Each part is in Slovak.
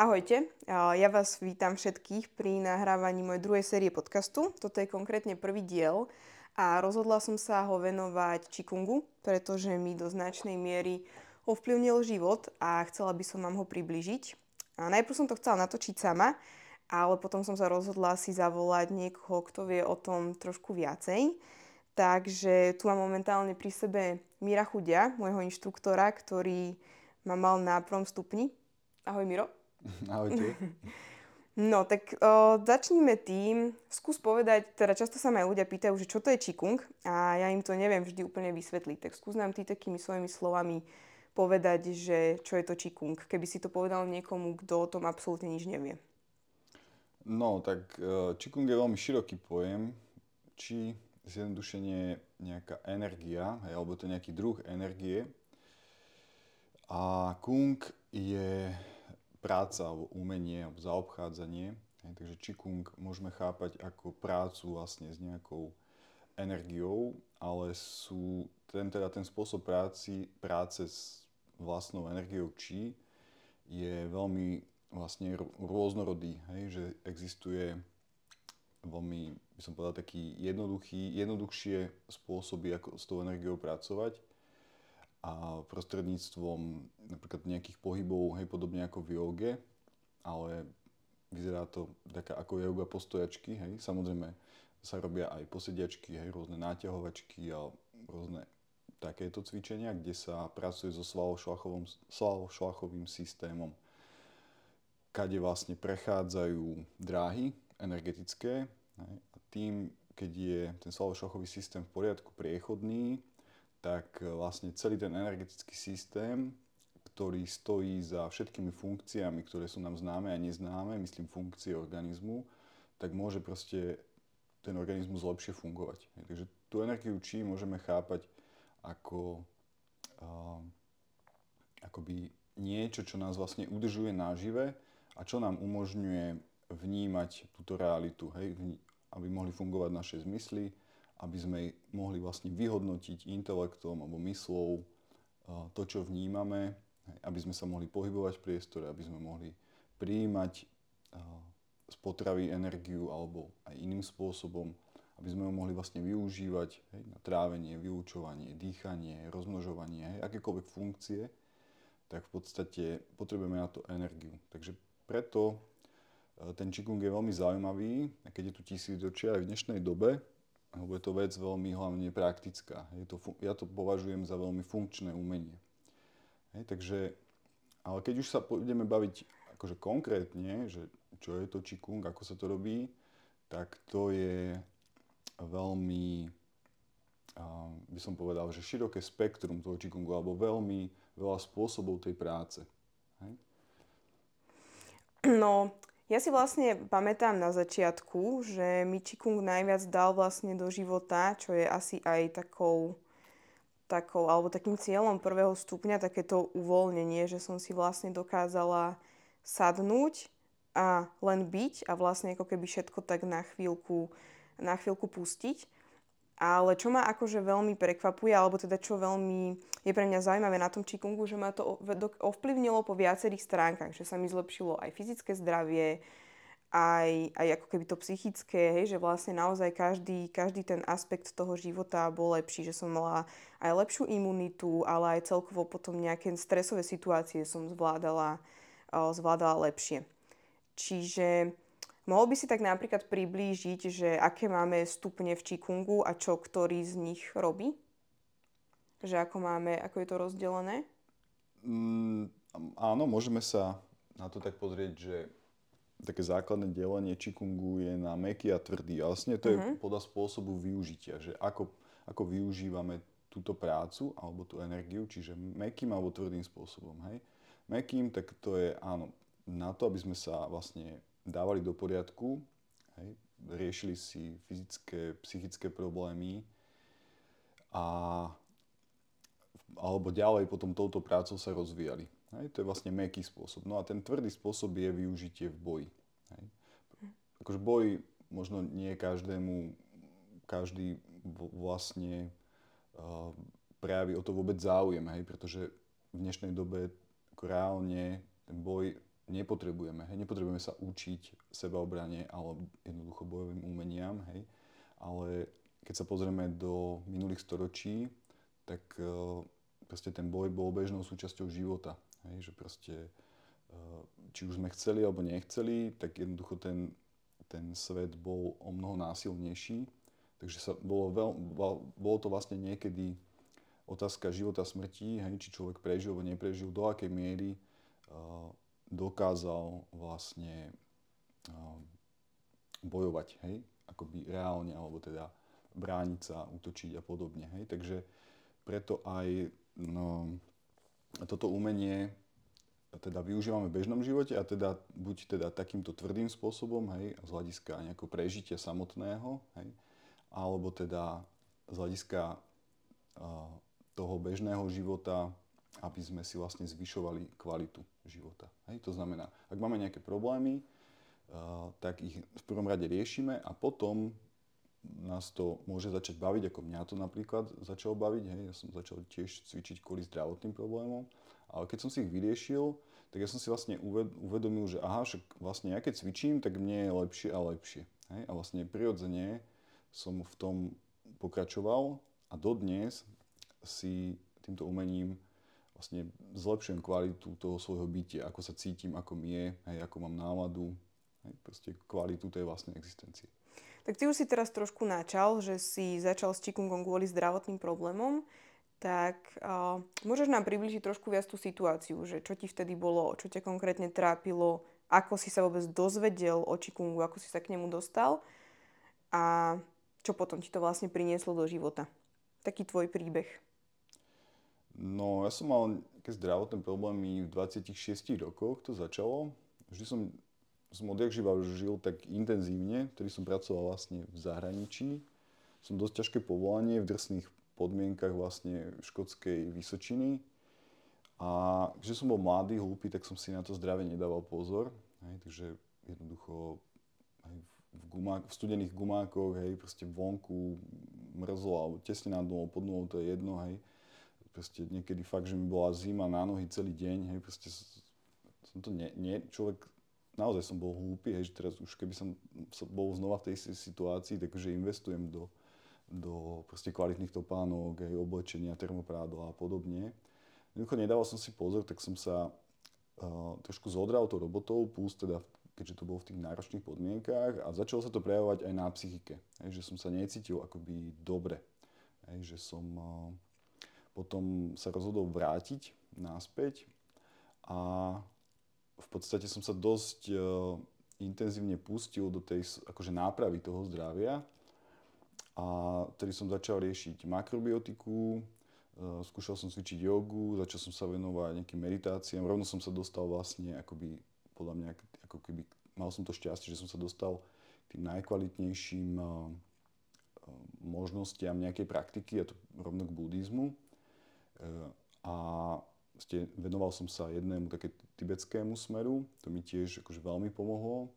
Ahojte, ja vás vítam všetkých pri nahrávaní mojej druhej série podcastu. Toto je konkrétne prvý diel a rozhodla som sa ho venovať čikungu, pretože mi do značnej miery ovplyvnil život a chcela by som vám ho priblížiť. A najprv som to chcela natočiť sama, ale potom som sa rozhodla si zavolať niekoho, kto vie o tom trošku viacej. Takže tu mám momentálne pri sebe Mira Chudia, môjho inštruktora, ktorý ma mal na prvom stupni. Ahoj Miro. Ahojte. No, tak začnime tým. Skús povedať, teda často sa ma ľudia pýtajú, že čo to je čikung a ja im to neviem vždy úplne vysvetliť. Tak skús nám ty takými svojimi slovami povedať, že čo je to čikung, keby si to povedal niekomu, kto o tom absolútne nič nevie. No, tak čikung je veľmi široký pojem. Či zjednodušenie nejaká energia, alebo to nejaký druh energie. A kung je práca alebo umenie alebo zaobchádzanie. Takže čikung môžeme chápať ako prácu vlastne s nejakou energiou, ale sú ten spôsob práce s vlastnou energiou či je veľmi vlastne rôznorodý. Hej? Že existuje veľmi, by som povedal, taký jednoduchšie spôsoby, ako s tou energiou pracovať. A prostredníctvom napríklad nejakých pohybov, hej, podobne ako v jóge, ale vyzerá to taká ako jóga postojačky, hej. Samozrejme sa robia aj posediačky, hej, rôzne náťahovačky a rôzne takéto cvičenia, kde sa pracuje so svalošľachovým systémom, kade vlastne prechádzajú dráhy energetické, hej. A tým, keď je ten svalošľachový systém v poriadku priechodný, tak vlastne celý ten energetický systém, ktorý stojí za všetkými funkciami, ktoré sú nám známe a neznáme, myslím funkcie organizmu, tak môže proste ten organizmus lepšie fungovať. Takže tú energiu či môžeme chápať ako akoby niečo, čo nás vlastne udržuje nažive a čo nám umožňuje vnímať túto realitu, hej? Aby mohli fungovať naše zmysly, aby sme mohli vlastne vyhodnotiť intelektom alebo mysľou to, čo vnímame, aby sme sa mohli pohybovať v priestore, aby sme mohli prijímať z potravy energiu alebo aj iným spôsobom, aby sme ho mohli vlastne využívať, hej, na trávenie, vyučovanie, dýchanie, rozmnožovanie, hej, akékoľvek funkcie, tak v podstate potrebujeme na to energiu. Takže preto ten čikung je veľmi zaujímavý, keď je tu tisícročia aj v dnešnej dobe, lebo je to vec veľmi hlavne praktická. Ja to považujem za veľmi funkčné umenie. Hej, takže, ale keď už sa budeme baviť akože konkrétne, že čo je to čikung, ako sa to robí, tak to je veľmi, by som povedal, že široké spektrum toho čikungu, alebo veľmi veľa spôsobov tej práce. Hej? No, ja si vlastne pamätám na začiatku, že mi čikung najviac dal vlastne do života, čo je asi aj takou alebo takým cieľom prvého stupňa, takéto uvoľnenie, že som si vlastne dokázala sadnúť a len byť a vlastne ako keby všetko tak na chvíľku pustiť. Ale čo ma akože veľmi prekvapuje, alebo teda čo veľmi je pre mňa zaujímavé na tom čikungu, že ma to ovplyvnilo po viacerých stránkach, že sa mi zlepšilo aj fyzické zdravie, aj ako keby to psychické, hej, že vlastne naozaj každý ten aspekt toho života bol lepší, že som mala aj lepšiu imunitu, ale aj celkovo potom nejaké stresové situácie som zvládala lepšie. Čiže mohol by si tak napríklad priblížiť, že aké máme stupne v čikungu a čo ktorý z nich robí? Že ako je to rozdelené? Áno, môžeme sa na to tak pozrieť, že také základné delenie čikungu je na mäkký a tvrdý. Vlastne to je podľa spôsobu využitia, že ako využívame túto prácu alebo tú energiu, čiže mäkkým alebo tvrdým spôsobom. Hej? Mäkkým, tak to je áno, na to, aby sme sa vlastne dávali do poriadku, hej, riešili si fyzické, psychické problémy alebo ďalej potom touto prácou sa rozvíjali. Hej, to je vlastne mäkký spôsob. No a ten tvrdý spôsob je využitie v boji. Hej. Akože boj možno nie každému, každý vlastne prejaví o to vôbec záujem, hej, pretože v dnešnej dobe reálne ten boj nepotrebujeme. Hej. Nepotrebujeme sa učiť sebaobrane alebo jednoducho bojovým umeniam. Hej. Ale keď sa pozrieme do minulých storočí, tak proste ten boj bol bežnou súčasťou života. Hej. Že proste, či už sme chceli alebo nechceli, tak jednoducho ten svet bol o mnoho násilnejší. Takže bolo to vlastne niekedy otázka života smrti, hej, či človek prežil alebo neprežil, do akej miery dokázal vlastne bojovať, hej, akoby reálne, alebo teda brániť sa, útočiť a podobne, hej. Takže preto aj toto umenie teda využívame v bežnom živote a teda buď teda takýmto tvrdým spôsobom, hej, z hľadiska nejakého prežitia samotného, hej, alebo teda z hľadiska toho bežného života, aby sme si vlastne zvyšovali kvalitu života. Hej? To znamená, ak máme nejaké problémy, tak ich v prvom rade riešime a potom nás to môže začať baviť, ako mňa to napríklad začalo baviť. Hej? Ja som začal tiež cvičiť kvôli zdravotným problémom, ale keď som si ich vyriešil, tak ja som si vlastne uvedomil, že aha, však vlastne ja keď cvičím, tak mne je lepšie a lepšie. Hej? A vlastne prirodzene som v tom pokračoval a dodnes si týmto umením vlastne zlepšujem kvalitu toho svojho bytia, ako sa cítim, ako mi je, hej, ako mám náladu, hej, proste kvalitu tej vlastnej existencie. Tak ty už si teraz trošku načal, že si začal s Qigongom kvôli zdravotným problémom, tak môžeš nám približiť trošku viac tú situáciu, že čo ti vtedy bolo, čo ťa konkrétne trápilo, ako si sa vôbec dozvedel o Qigongu, ako si sa k nemu dostal a čo potom ti to vlastne prinieslo do života. Taký tvoj príbeh. No, ja som mal nejaké zdravotné problémy v 26 rokoch, to začalo. Vždy som odjakživa žil tak intenzívne, ktorý som pracoval vlastne v zahraničí. Som dosť ťažké povolanie v drsných podmienkach vlastne škótskej Vysočiny. A keďže som bol mladý, hlúpy, tak som si na to zdravie nedával pozor. Hej, takže jednoducho aj v studených gumákoch, hej, proste vonku mrzlo, alebo tesne nad nulou, pod nulou, to je jedno, hej. Proste niekedy fakt, že mi bola zima na nohy celý deň, hej, proste som to človek, naozaj som bol hlúpy, hej, že teraz už keby som bol znova v tej situácii, takže investujem do proste kvalitných topánok, hej, oblečenia, termoprádla a podobne. Jednoducho nedával som si pozor, tak som sa trošku zodral tou robotou, plus teda, keďže to bolo v tých náročných podmienkách a začalo sa to prejavovať aj na psychike, hej, že som sa necítil akoby dobre, hej, že som potom sa rozhodol vrátiť naspäť a v podstate som sa dosť intenzívne pustil do tej akože nápravy toho zdravia a tedy som začal riešiť makrobiotiku, skúšal som cvičiť jogu, začal som sa venovať nejakým meditáciám, rovno som sa dostal vlastne akoby podľa mňa, ako keby mal som to šťastie, že som sa dostal k tým najkvalitnejším možnostiam nejakej praktiky, a to rovno k buddhizmu. A venoval som sa jednému také tibetskému smeru, to mi tiež akože veľmi pomohlo.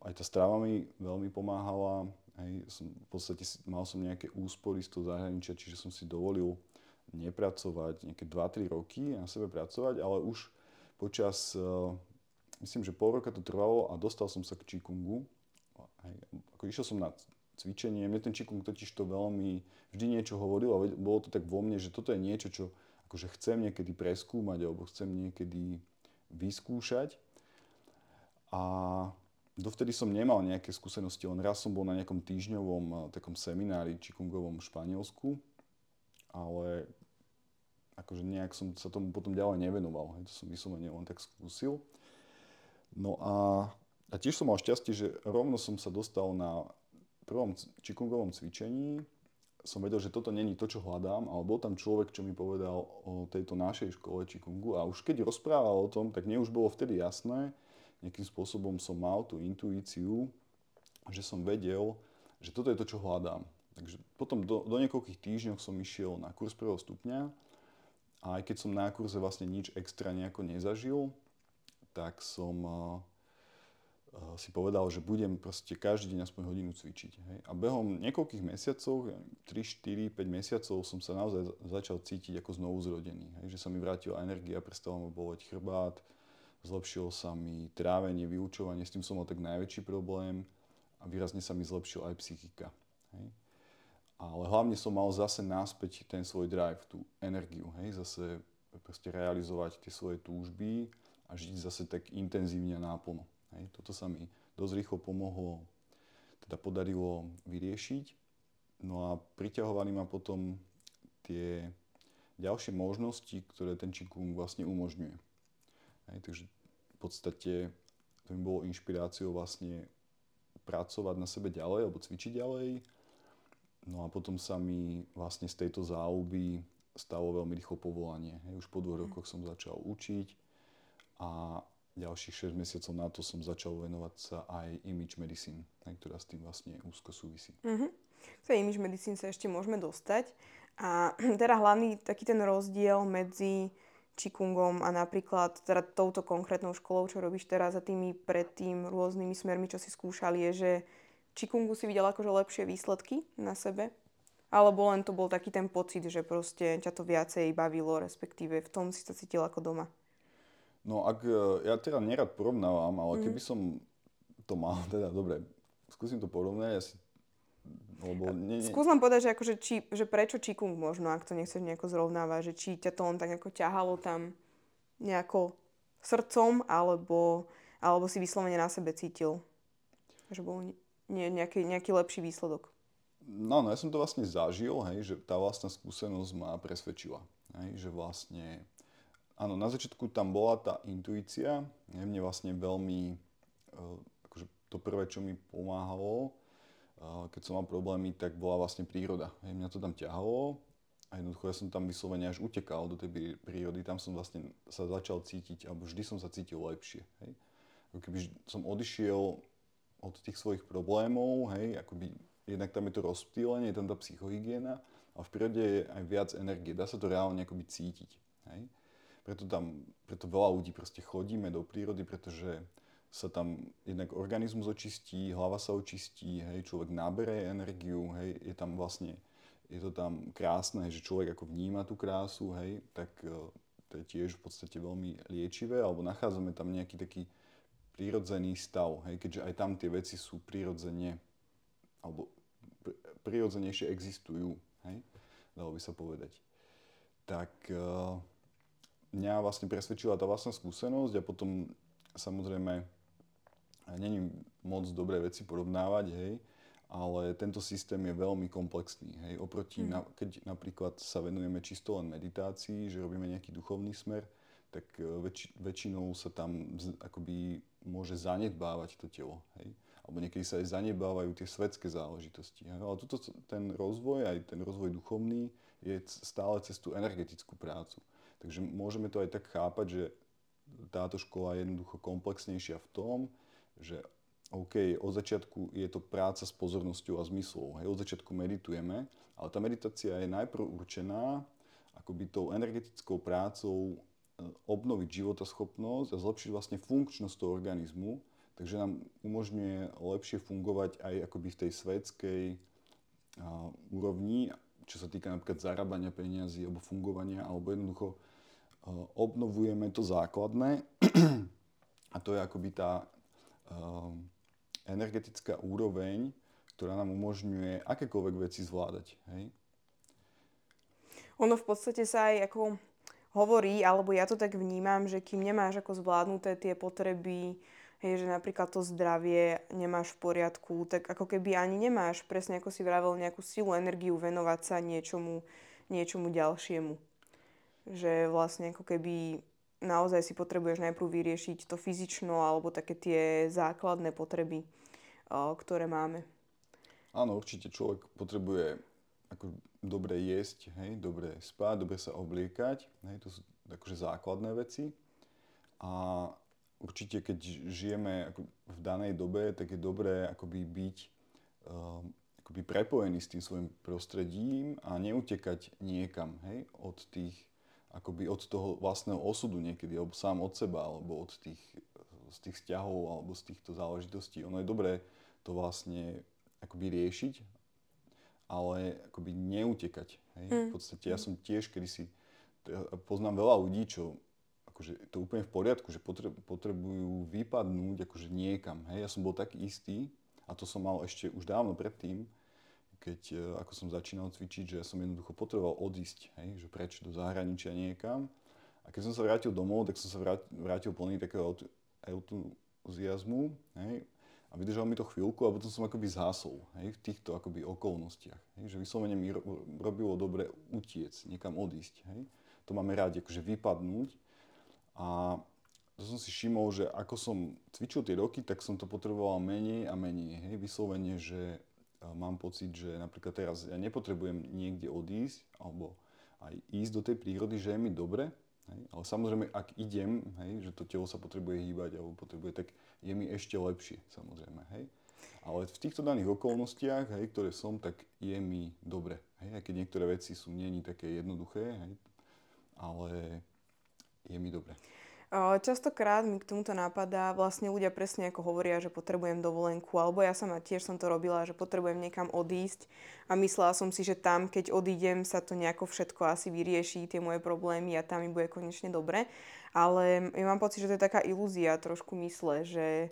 Aj tá strava mi veľmi pomáhala, hej, v podstate mal som nejaké úspory z toho zahraničia, čiže som si dovolil nepracovať nejaké 2-3 roky na sebe pracovať, ale už počas, myslím, že pol roka to trvalo a dostal som sa k Qigongu. Hej, ako išiel som na cvičenie, mne ten Qigong totiž to veľmi vždy niečo hovoril a bolo to tak vo mne, že toto je niečo, čo akože chcem niekedy preskúmať alebo chcem niekedy vyskúšať. A dovtedy som nemal nejaké skúsenosti, len raz som bol na nejakom týždňovom takom seminári Qigongovom v Španielsku, ale akože nejak som sa tomu potom ďalej nevenoval, hej, to som vyslovene len tak skúsil. No a tiež som mal šťastie, že rovno som sa dostal na prvom Qigongovom cvičení, som vedel, že toto není to, čo hľadám, ale bol tam človek, čo mi povedal o tejto našej škole Qigongu a už keď rozprával o tom, tak mne už bolo vtedy jasné, nejakým spôsobom som mal tú intuíciu, že som vedel, že toto je to, čo hľadám. Takže potom do niekoľkých týždňov som išiel na kurz prvého stupňa a aj keď som na kurze vlastne nič extra nejako nezažil, tak som si povedal, že budem proste každý deň aspoň hodinu cvičiť. Hej. A behom niekoľkých mesiacov, 3, 4, 5 mesiacov som sa naozaj začal cítiť ako znovuzrodený. Hej. Že sa mi vrátila energia, prestalo ma boleť chrbát, zlepšilo sa mi trávenie, vyučovanie, s tým som mal tak najväčší problém a výrazne sa mi zlepšila aj psychika. Hej. Ale hlavne som mal zase naspäť ten svoj drive, tú energiu, hej, zase proste realizovať tie svoje túžby a žiť zase tak intenzívne a náplno. Hej. Toto sa mi dosť rýchlo pomohlo, teda podarilo vyriešiť. No a priťahovali ma potom tie ďalšie možnosti, ktoré ten Qigong vlastne umožňuje. Hej, takže v podstate to mi bolo inšpiráciou vlastne pracovať na sebe ďalej alebo cvičiť ďalej. No a potom sa mi vlastne z tejto záľuby stalo veľmi rýchlo povolanie. Hej, už po 2 rokoch som začal učiť a ďalších 6 mesiacov na to som začal venovať sa aj image medicine, hej, ktorá s tým vlastne úzko súvisí. K tej image medicine sa ešte môžeme dostať. A teda hlavný taký ten rozdiel medzi Qigongom a napríklad teda touto konkrétnou školou, čo robíš teraz a tými predtým rôznymi smermi, čo si skúšali, je, že Qigongu si videl akože lepšie výsledky na sebe? Alebo len to bol taký ten pocit, že proste ťa to viacej bavilo, respektíve v tom si sa cítil ako doma? No ak, ja teda nerad porovnávam, ale keby som to mal, teda dobre, skúsim to porovnať asi. Lebo skús len povedať, že, akože, že prečo Qigong možno, ak to nechceš nejako zrovnávať, že či ťa to len tak ako ťahalo tam nejako srdcom, alebo si vyslovene na sebe cítil, že bol nejaký lepší výsledok. No, ja som to vlastne zažil, hej, že tá vlastná skúsenosť ma presvedčila, hej, že vlastne, áno, na začiatku tam bola tá intuícia, hej, mne vlastne veľmi, akože to prvé, čo mi pomáhalo, keď som mal problémy, tak bola vlastne príroda. Hej, mňa to tam ťahalo a jednoducho ja som tam vyslovene až utekal do tej prírody. Tam som vlastne sa začal cítiť, alebo vždy som sa cítil lepšie. Hej. Keby som odišiel od tých svojich problémov, hej, akoby, jednak tam je to rozptýlenie, je tam tá psychohygiena a v prírode je aj viac energie. Dá sa to reálne akoby cítiť. Hej. Preto veľa ľudí proste chodíme do prírody, pretože sa tam jednak organizmus očistí, hlava sa očistí, hej, človek nabere energiu, hej, je tam vlastne, je to tam krásne, hej, že človek ako vníma tú krásu, hej, tak to je tiež v podstate veľmi liečivé, alebo nachádzame tam nejaký taký prírodzený stav, hej, keďže aj tam tie veci sú prírodzene, alebo prírodzenejšie existujú, hej, dalo by sa povedať. Tak mňa vlastne presvedčila tá vlastná skúsenosť a potom samozrejme není moc dobré veci porovnávať, hej, ale tento systém je veľmi komplexný, hej, oproti, keď napríklad sa venujeme čisto len meditácii, že robíme nejaký duchovný smer, tak väčšinou sa tam akoby môže zanedbávať to telo, hej, alebo niekedy sa aj zanedbávajú tie svetské záležitosti, hej, ale toto, ten rozvoj, aj ten rozvoj duchovný je stále cez tú energetickú prácu, takže môžeme to aj tak chápať, že táto škola je jednoducho komplexnejšia v tom, že OK, od začiatku je to práca s pozornosťou a zmyslou. Hej, od začiatku meditujeme, ale tá meditácia je najprv určená akoby tou energetickou prácou obnoviť životaschopnosť a zlepšiť vlastne funkčnosť toho organizmu, takže nám umožňuje lepšie fungovať aj akoby v tej svetskej úrovni, čo sa týka napríklad zarábania peniazy alebo fungovania, alebo jednoducho obnovujeme to základné a to je akoby tá energetická úroveň, ktorá nám umožňuje akékoľvek veci zvládať. Hej? Ono v podstate sa aj ako hovorí, alebo ja to tak vnímam, že kým nemáš ako zvládnuté tie potreby, hej, že napríklad to zdravie nemáš v poriadku, tak ako keby ani nemáš, presne ako si vravel, nejakú silu, energiu venovať sa niečomu ďalšiemu. Že vlastne ako keby naozaj si potrebuješ najprv vyriešiť to fyzično alebo také tie základné potreby, ktoré máme. Áno, určite človek potrebuje ako dobre jesť, hej, dobre spať, dobre sa obliekať, hej, to sú akože základné veci. A určite keď žijeme ako v danej dobe, tak je dobré akoby byť akoby prepojený s tým svojim prostredím a neutekať niekam, hej, od tých akoby od toho vlastného osudu niekedy, alebo sám od seba, alebo od tých, z tých vzťahov, alebo z týchto záležitostí. Ono je dobré to vlastne akoby riešiť, ale akoby neutekať. Hej? V podstate ja som tiež kedysi, poznám veľa ľudí, čo akože to úplne v poriadku, že potrebujú vypadnúť akože niekam. Hej? Ja som bol tak istý, a to som mal ešte už dávno predtým, keď ako som začínal cvičiť, že ja som jednoducho potreboval odísť, hej? Že preč do zahraničia niekam. A keď som sa vrátil domov, tak som sa vrátil plný takého entuziazmu, hej? A vydržal mi to chvíľku a potom som akoby zhasol, hej, v týchto akoby okolnostiach. Hej, že vyslovene mi robilo dobre utiec, niekam odísť. Hej. To máme rádi, akože vypadnúť. A to som si všimol, že ako som cvičil tie roky, tak som to potreboval menej a menej. Hej. Vyslovene, že mám pocit, že napríklad teraz ja nepotrebujem niekde odísť, alebo aj ísť do tej prírody, že je mi dobre. Hej. Ale samozrejme, ak idem, hej, že to telo sa potrebuje hýbať alebo potrebuje, tak je mi ešte lepšie, samozrejme. Hej. Ale v týchto daných okolnostiach, hej, ktoré som, tak je mi dobre. Hej. Aj keď niektoré veci sú nie také jednoduché, hej, ale je mi dobre. Častokrát mi k tomuto napadá, vlastne ľudia presne ako hovoria, že potrebujem dovolenku, alebo ja sama tiež som to robila, že potrebujem niekam odísť a myslela som si, že tam, keď odídem, sa to nejako všetko asi vyrieši, tie moje problémy a tam mi bude konečne dobre. Ale ja mám pocit, že to je taká ilúzia trošku mysle, že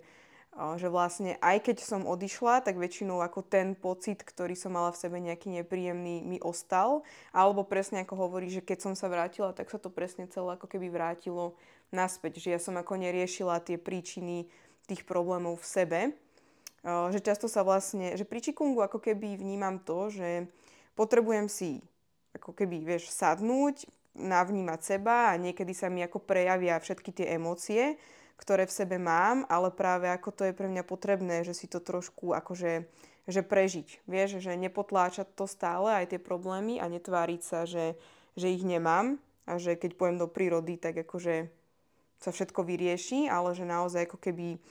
vlastne aj keď som odišla, tak väčšinou ako ten pocit, ktorý som mala v sebe nejaký nepríjemný, mi ostal. Alebo presne ako hovorí, že keď som sa vrátila, tak sa to presne celé ako keby vrátilo naspäť, že ja som ako neriešila tie príčiny tých problémov v sebe. Že často sa vlastne, že pri Qigongu ako keby vnímam to, že potrebujem si ako keby, vieš, sadnúť, navnímať seba a niekedy sa mi ako prejavia všetky tie emócie, ktoré v sebe mám, ale práve ako to je pre mňa potrebné, že si to trošku akože že prežiť. Vieš, že nepotláčať to stále aj tie problémy a netváriť sa, že ich nemám a že keď pojem do prírody, tak akože sa všetko vyrieši, ale že naozaj ako keby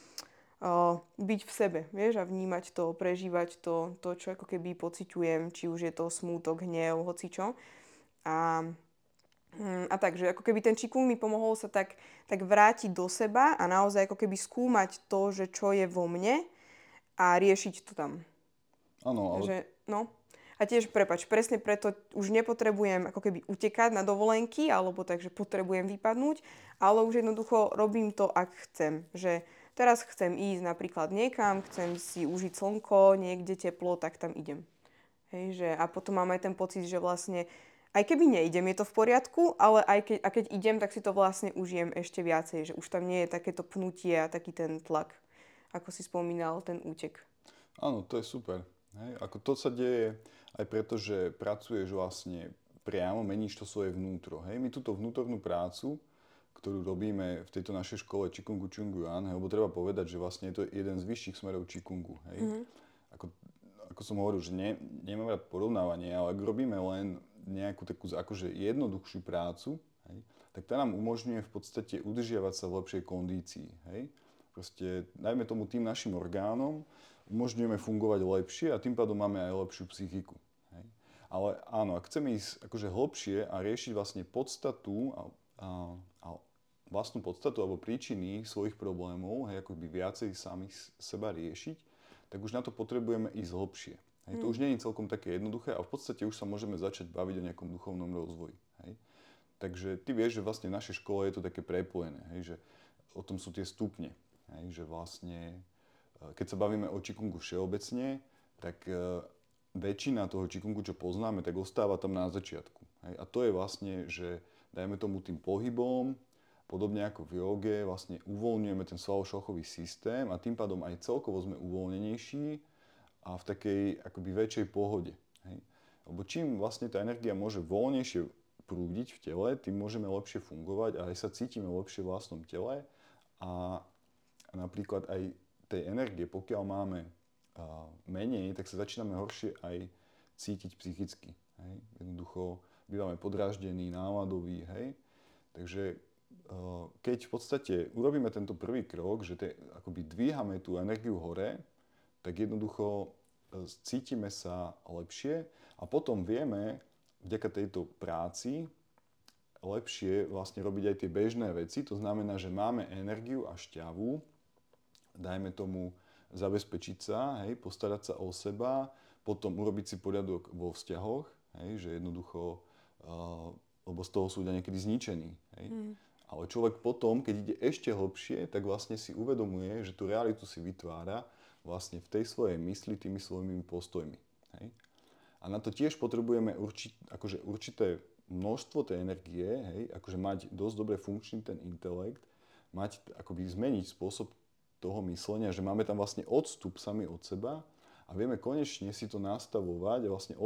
byť v sebe, vieš, a vnímať to, prežívať to, čo ako keby pociťujem, či už je to smútok, hnev, hocičo. A takže ako keby ten Qigong mi pomohol sa tak vrátiť do seba a naozaj ako keby skúmať to, že čo je vo mne a riešiť to tam. Áno, ale... Že, no. A tiež, presne preto už nepotrebujem ako keby utekať na dovolenky, alebo takže potrebujem vypadnúť, ale už jednoducho robím to, ak chcem. Že teraz chcem ísť napríklad niekam, chcem si užiť slnko, niekde teplo, tak tam idem. Hej, že, a potom mám aj ten pocit, že vlastne aj keby neidem, je to v poriadku, ale keď idem, tak si to vlastne užijem ešte viacej. Že už tam nie je takéto pnutie a taký ten tlak, ako si spomínal, ten útek. Áno, to je super. Hej, ako to sa deje aj preto, že pracuješ vlastne priamo, meníš to svoje vnútro. Hej, my túto vnútornú prácu, ktorú robíme v tejto našej škole Qigongu Chungyuan, lebo treba povedať, že vlastne je to jeden z vyšších smerov Qigongu. Hej. Mm-hmm. Ako som hovoril, že nemám rád porovnávanie, ale ak robíme len nejakú takú akože jednoduchšiu prácu, hej, tak tá nám umožňuje v podstate udržiavať sa v lepšej kondícii. Hej. Proste, dajme tomu tým našim orgánom, umožňujeme fungovať lepšie a tým pádom máme aj lepšiu psychiku. Hej. Ale áno, ak chceme ísť akože hlbšie a riešiť vlastne podstatu a vlastnú podstatu alebo príčiny svojich problémov, hej, akoby viacej samých seba riešiť, tak už na to potrebujeme ísť hlbšie. Hej. To už nie je celkom také jednoduché a v podstate už sa môžeme začať baviť o nejakom duchovnom rozvoji. Hej. Takže ty vieš, že vlastne v našej škole je to také prepojené, hej, že o tom sú tie stupne, hej, že vlastne... Keď sa bavíme o Qigongu všeobecne, tak väčšina toho Qigongu, čo poznáme, tak ostáva tam na začiatku. Hej? A to je vlastne, že dajme tomu tým pohybom, podobne ako v jóge, vlastne uvoľňujeme ten svalošochový systém a tým pádom aj celkovo sme uvoľnenejší a v takej akoby väčšej pohode. Hej? Lebo čím vlastne tá energia môže voľnejšie prúdiť v tele, tým môžeme lepšie fungovať a aj sa cítime lepšie v vlastnom tele a napríklad aj tej energie, pokiaľ máme menej, tak sa začíname horšie aj cítiť psychicky. Hej? Jednoducho bývame podráždení, náladoví. Hej? Takže keď v podstate urobíme tento prvý krok, že akoby dvíhame tú energiu hore, tak jednoducho cítime sa lepšie a potom vieme vďaka tejto práci lepšie vlastne robiť aj tie bežné veci. To znamená, že máme energiu a šťavu, dajme tomu zabezpečiť sa, hej, postarať sa o seba, potom urobiť si poriadok vo vzťahoch, hej, že jednoducho, lebo z toho sú ľudia niekedy zničení. Hej. Mm. A Ale človek potom, keď ide ešte hlbšie, tak vlastne si uvedomuje, že tú realitu si vytvára vlastne v tej svojej mysli, tými svojimi postojmi. Hej? A na to tiež potrebujeme určité množstvo tej energie, hej? Akože mať dosť dobre funkčný ten intelekt, mať, akoby zmeniť spôsob toho myslenia, že máme tam vlastne odstup sami od seba a vieme konečne si to nastavovať a vlastne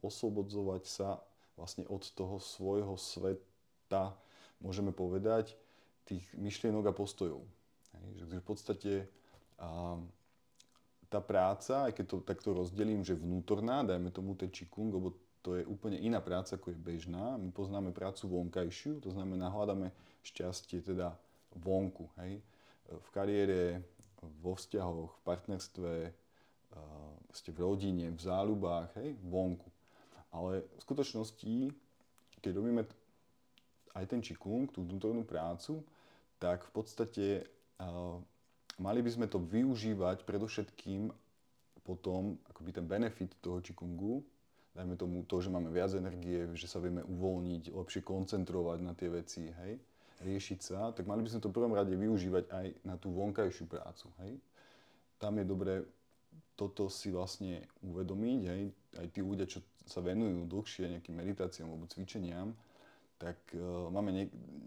oslobodzovať sa vlastne od toho svojho sveta, môžeme povedať, tých myšlienok a postojov. Hej, že v podstate tá práca, aj keď to takto rozdelím, že vnútorná, dajme tomu ten čikung, lebo to je úplne iná práca, ako je bežná. My poznáme prácu vonkajšiu, to znamená, hľadáme šťastie teda vonku. Hej. V kariére, vo vzťahoch, v partnerstve, v rodine, v záľubách, hej, vonku. Ale v skutočnosti, keď robíme aj ten čikung, tú vnútornú prácu, tak v podstate mali by sme to využívať predovšetkým potom, akoby ten benefit toho čikungu, dajme tomu to, že máme viac energie, že sa vieme uvoľniť, lepšie koncentrovať na tie veci, hej, riešiť sa, tak mali by sme to v prvom rade využívať aj na tú vonkajšiu prácu, hej. Tam je dobré toto si vlastne uvedomiť, hej, aj tí ľudia, čo sa venujú dlhšie nejakým meditáciám alebo cvičeniam, tak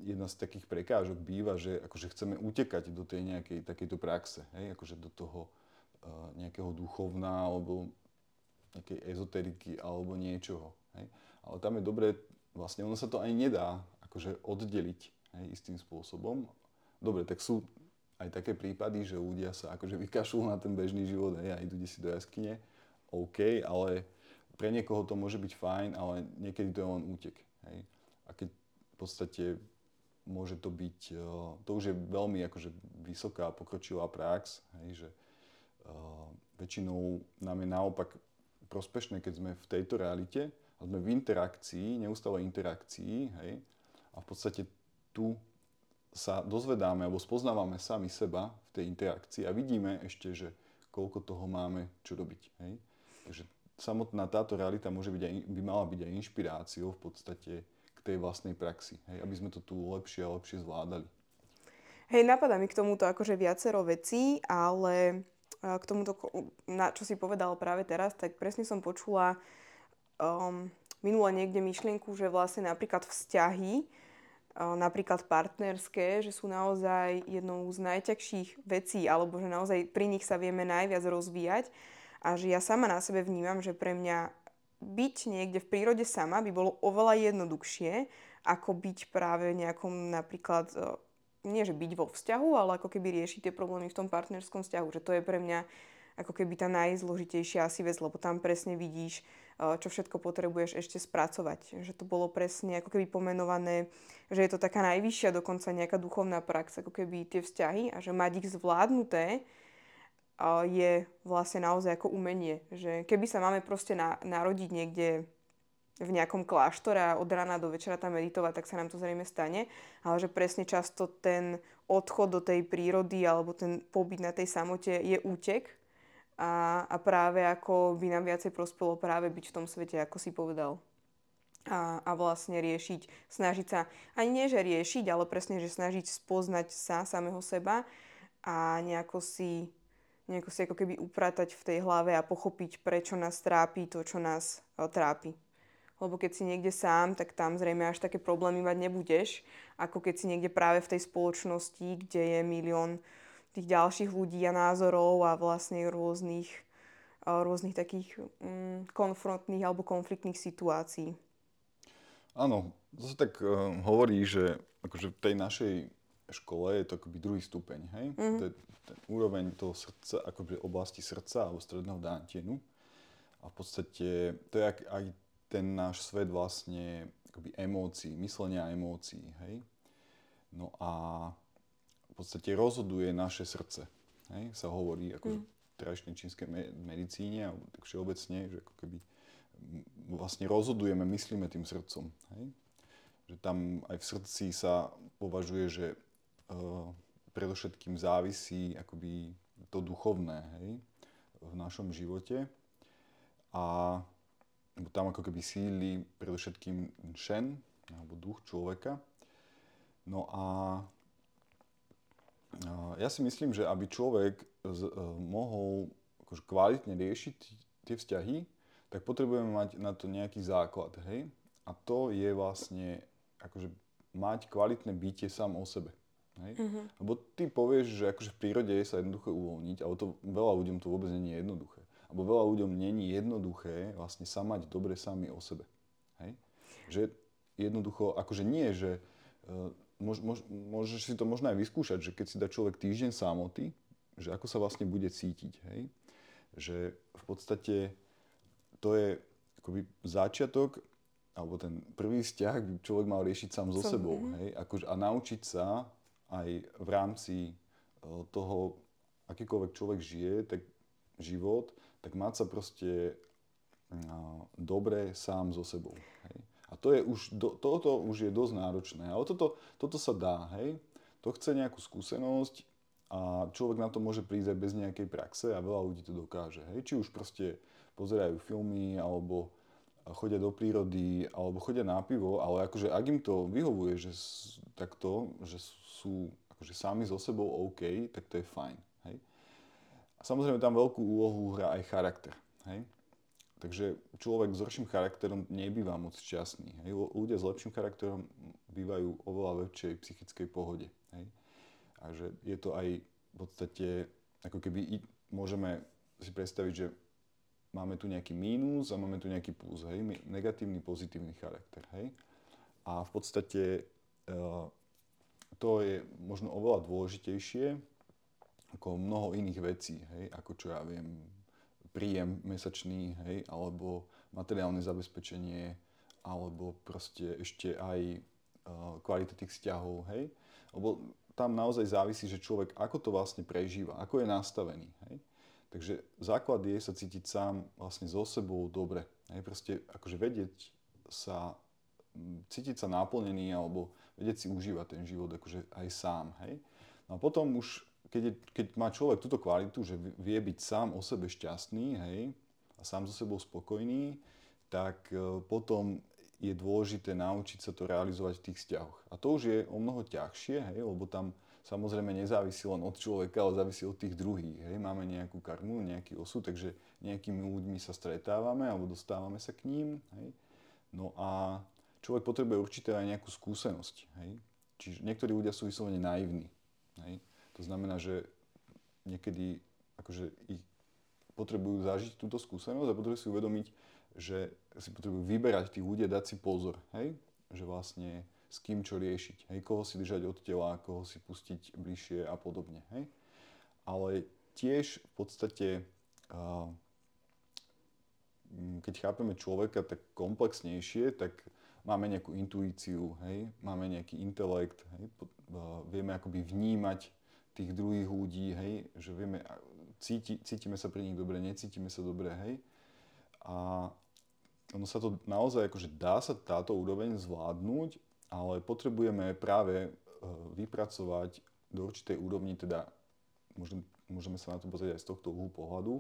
jedna z takých prekážok býva, že akože chceme utekať do tej nejakej takejto praxe, hej? Akože do toho nejakého duchovna alebo nejakej ezoteriky alebo niečoho. Hej? Ale tam je dobré, vlastne ono sa to aj nedá akože oddeliť, hej, istým spôsobom. Dobre, tak sú aj také prípady, že ľudia sa akože vykašľú na ten bežný život, hej, a idú si do jaskyne, OK, ale pre niekoho to môže byť fajn, ale niekedy to je len útek. Hej? A keď v podstate môže to byť, to už je veľmi akože vysoká pokročilá prax, hej, že väčšinou nám je naopak prospešné, keď sme v tejto realite a sme v interakcii, neustálej interakcii, hej, a v podstate tu sa dozvedáme alebo spoznávame sami seba v tej interakcii a vidíme ešte, že koľko toho máme čo robiť. Hej. Takže samotná táto realita môže byť aj, by mala byť aj inšpiráciou v podstate tej vlastnej praxi, hej, aby sme to tu lepšie a lepšie zvládali. Hej, napadá mi k tomuto akože viacero vecí, ale k tomuto, na čo si povedal práve teraz, tak presne som počula minule niekde myšlienku, že vlastne napríklad vzťahy, napríklad partnerské, že sú naozaj jednou z najťažších vecí, alebo že naozaj pri nich sa vieme najviac rozvíjať. A že ja sama na sebe vnímam, že pre mňa byť niekde v prírode sama by bolo oveľa jednoduchšie, ako byť práve nejakom napríklad, nie že byť vo vzťahu, ale ako keby riešiť tie problémy v tom partnerskom vzťahu. Že to je pre mňa ako keby tá najzložitejšia asi vec, lebo tam presne vidíš, čo všetko potrebuješ ešte spracovať. Že to bolo presne ako keby pomenované, že je to taká najvyššia dokonca nejaká duchovná prax, ako keby tie vzťahy a že mať ich zvládnuté, je vlastne naozaj ako umenie. Že keby sa máme proste narodiť niekde v nejakom kláštore a od rána do večera tam meditovať, tak sa nám to zrejme stane. Ale že presne často ten odchod do tej prírody alebo ten pobyt na tej samote je útek. A práve ako by nám viacej prospelo práve byť v tom svete, ako si povedal. A vlastne riešiť, snažiť sa, ani nie že riešiť, ale presne, že snažiť spoznať sa samého seba a nejako si ako keby upratať v tej hlave a pochopiť, prečo nás trápi to, čo nás trápi. Lebo keď si niekde sám, tak tam zrejme až také problémy mať nebudeš, ako keď si niekde práve v tej spoločnosti, kde je milión tých ďalších ľudí a názorov a vlastne rôznych takých konfrontných alebo konfliktných situácií. Áno, to sa tak hovorí, že akože v tej našej škole je to akoby druhý stupeň, hej? Mm-hmm. To je ten úroveň toho srdca, akoby oblasti srdca alebo stredného dantienu. A v podstate to je aj ten náš svet vlastne akoby emócií, myslenia a emócií, hej? No a v podstate rozhoduje naše srdce, hej? Sa hovorí akože v tradičnej čínskej medicíne alebo tak všeobecne, že ako keby vlastne rozhodujeme, myslíme tým srdcom, hej? Že tam aj v srdci sa považuje, že predovšetkým závisí akoby to duchovné, hej, v našom živote. A tam ako keby síli predovšetkým šen, alebo duch človeka. No a ja si myslím, že aby človek mohol akože kvalitne riešiť tie vzťahy, tak potrebujeme mať na to nejaký základ, hej? A to je vlastne akože mať kvalitné bytie sám o sebe, hej? Mm-hmm. Lebo ty povieš, že akože v prírode je sa jednoduché uvoľniť, ale to veľa ľuďom to vôbec nie je jednoduché. Alebo veľa ľuďom nie je jednoduché vlastne sa mať dobre sami o sebe, hej? Že jednoducho, akože nie, že môžeš si to možno aj vyskúšať, že keď si dá človek týždeň samoty, že ako sa vlastne bude cítiť, hej? Že v podstate to je akoby začiatok, alebo ten prvý vzťah by človek mal riešiť sám so sebou, hej? Akože, a naučiť sa aj v rámci toho, akýkoľvek človek žije, tak život, tak mať sa proste dobre sám so sebou, hej? A to je už, toto už je dosť náročné, ale toto sa dá, hej? To chce nejakú skúsenosť a človek na to môže prísť aj bez nejakej praxe a veľa ľudí to dokáže, hej? Či už proste pozerajú filmy, alebo chodia do prírody, alebo chodia na pivo, ale akože ak im to vyhovuje, že takto, že sú akože sami so sebou OK, tak to je fajn, hej? A samozrejme tam veľkú úlohu hrá aj charakter, hej? Takže človek s horším charakterom nebýva moc šťastný, hej? Ľudia s lepším charakterom bývajú oveľa väčšej psychickej pohode, hej? A že je to aj v podstate, ako keby môžeme si predstaviť, že máme tu nejaký mínus a máme tu nejaký plus, hej? Negatívny, pozitívny charakter, hej? A v podstate to je možno oveľa dôležitejšie ako mnoho iných vecí, hej? Ako čo ja viem, príjem mesačný, hej? Alebo materiálne zabezpečenie, alebo proste ešte aj kvalita tých vzťahov, hej? Lebo tam naozaj závisí, že človek ako to vlastne prežíva, ako je nastavený, hej? Takže základ je sa cítiť sám vlastne so sebou dobre, hej? Proste akože vedieť sa, cítiť sa náplnený alebo vedieť si užívať ten život akože aj sám, hej? No a potom už, keď má človek túto kvalitu, že vie byť sám o sebe šťastný, hej? A sám so sebou spokojný, tak potom je dôležité naučiť sa to realizovať v tých vzťahoch. A to už je o mnoho ťažšie, hej? Lebo tam samozrejme nezávisí len od človeka, ale závisí od tých druhých, hej? Máme nejakú karmu, nejaký osud, takže nejakými ľuďmi sa stretávame alebo dostávame sa k ním, hej? No a človek potrebuje určite aj nejakú skúsenosť, hej? Čiže niektorí ľudia sú vyslovene naivní, hej? To znamená, že niekedy akože ich potrebujú zažiť túto skúsenosť a potrebujú si uvedomiť, že si potrebujú vyberať tých ľudí a dať si pozor, hej? Že vlastne s kým čo riešiť, hej? Koho si držať od tela, koho si pustiť bližšie a podobne, hej? Ale tiež v podstate, keď chápeme človeka tak komplexnejšie, tak máme nejakú intuíciu, hej? Máme nejaký intelekt, hej? Vieme akoby vnímať tých druhých ľudí, hej? Že vieme, cítime sa pri nich dobre, necítime sa dobre, hej? A ono sa to naozaj, akože dá sa táto úroveň zvládnuť, ale potrebujeme práve vypracovať do určitej úrovni, teda môžeme sa na to pozrieť aj z tohto uhlu pohľadu,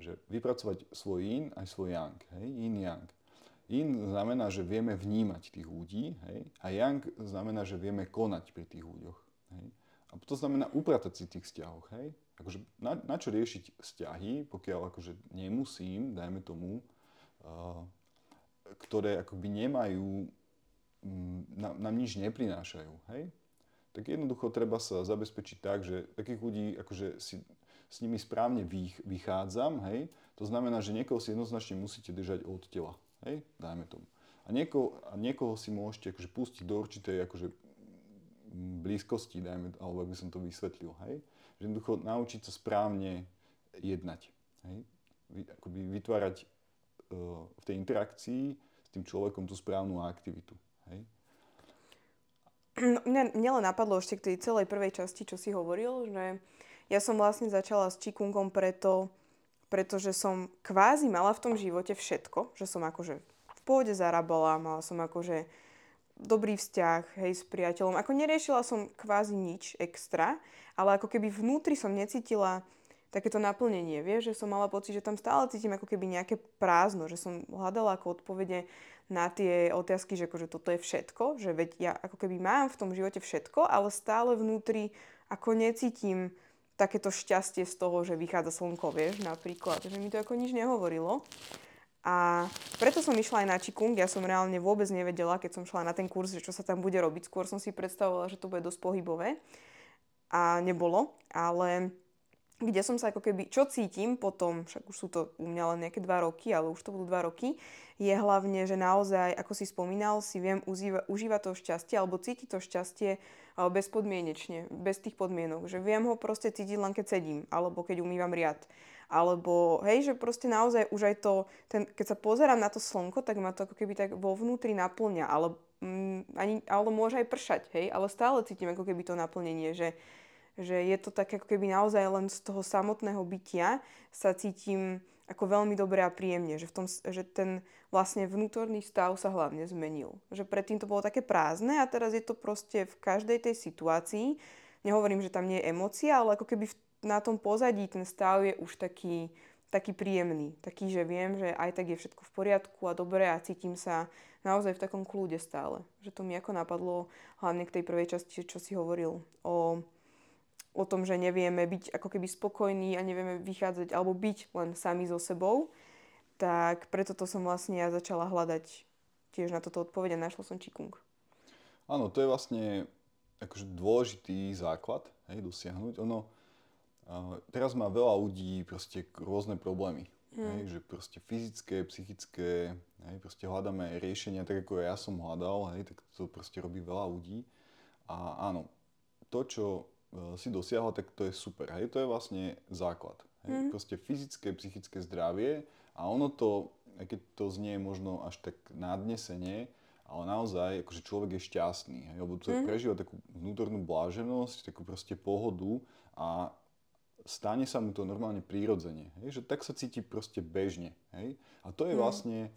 že vypracovať svoj yin aj svoj yang, hej? Yin yang. Yin znamená, že vieme vnímať tých ľudí, hej? A yang znamená, že vieme konať pri tých ľuďoch, hej? A to znamená upratať si tých vzťahov, hej? Akože na čo riešiť vzťahy, pokiaľ akože nemusím, dajme tomu, ktoré akoby nemajú, nám nič neprinášajú, hej? Tak jednoducho treba sa zabezpečiť tak, že takých ľudí, akože s nimi správne vychádzam, hej? To znamená, že niekoho si jednoznačne musíte držať od tela, hej? Dajme tomu. A niekoho si môžete akože pustiť do určitej akože blízkosti, alebo ak by som to vysvetlil, hej? Že jednoducho naučiť sa správne jednať, hej? Akoby vytvárať v tej interakcii s tým človekom tú správnu aktivitu, hej? No, mne len napadlo ešte k tej celej prvej časti, čo si hovoril, že ja som vlastne začala s Qigongom pretože som kvázi mala v tom živote všetko, že som akože v pôde zarábala, mala som akože dobrý vzťah, hej, s priateľom. Ako neriešila som kvázi nič extra, ale ako keby vnútri som necítila takéto naplnenie, vieš, že som mala pocit, že tam stále cítim ako keby nejaké prázdno, že som hľadala ako odpovede na tie otázky, že akože toto je všetko, že veď ja ako keby mám v tom živote všetko, ale stále vnútri ako necítim takéto šťastie z toho, že vychádza slnko, vieš, napríklad, že mi to ako nič nehovorilo. A preto som išla aj na Qigong, ja som reálne vôbec nevedela, keď som šla na ten kurz, že čo sa tam bude robiť. Skôr som si predstavovala, že to bude dosť pohybové a nebolo, ale kde som sa ako keby, čo cítim potom, však už sú to u mňa len nejaké 2 roky, ale už to budú 2 roky, je hlavne, že naozaj, ako si spomínal, si viem užívať to šťastie alebo cítiť to šťastie bezpodmienečne, bez tých podmienok, že viem ho proste cítiť len keď sedím, alebo keď umývam riad. Alebo, hej, že proste naozaj už aj to, keď sa pozerám na to slnko, tak ma to ako keby tak vo vnútri naplňa, ale môže aj pršať, hej, ale stále cítim ako keby to naplnenie, že je to tak ako keby naozaj len z toho samotného bytia sa cítim ako veľmi dobre a príjemne, že, v tom, že ten vlastne vnútorný stav sa hlavne zmenil, že predtým to bolo také prázdne a teraz je to proste v každej tej situácii, nehovorím, že tam nie je emócia, ale ako keby na tom pozadí ten stav je už taký príjemný. Taký, že viem, že aj tak je všetko v poriadku a dobre a cítim sa naozaj v takom kľude stále. Že to mi ako napadlo hlavne k tej prvej časti, čo si hovoril o tom, že nevieme byť ako keby spokojní a nevieme vychádzať alebo byť len sami so sebou. Tak preto to som vlastne ja začala hľadať tiež na toto odpoveď a našla som Qigong. Áno, to je vlastne akože dôležitý základ, hej, dosiahnuť. Teraz má veľa ľudí proste rôzne problémy, hej, že proste fyzické, psychické, hej, proste hľadáme riešenia, tak ako ja som hľadal, hej, tak to proste robí veľa ľudí a áno, to čo si dosiahla, tak to je super, hej, to je vlastne základ, hej, proste fyzické, psychické zdravie a ono to, keď to znie možno až tak nadnesenie, ale naozaj akože človek je šťastný, hej, lebo to prežíva takú vnútornú bláženosť, takú proste pohodu a stane sa mu to normálne prirodzene, hej? Že tak sa cíti proste bežne, hej? A to je vlastne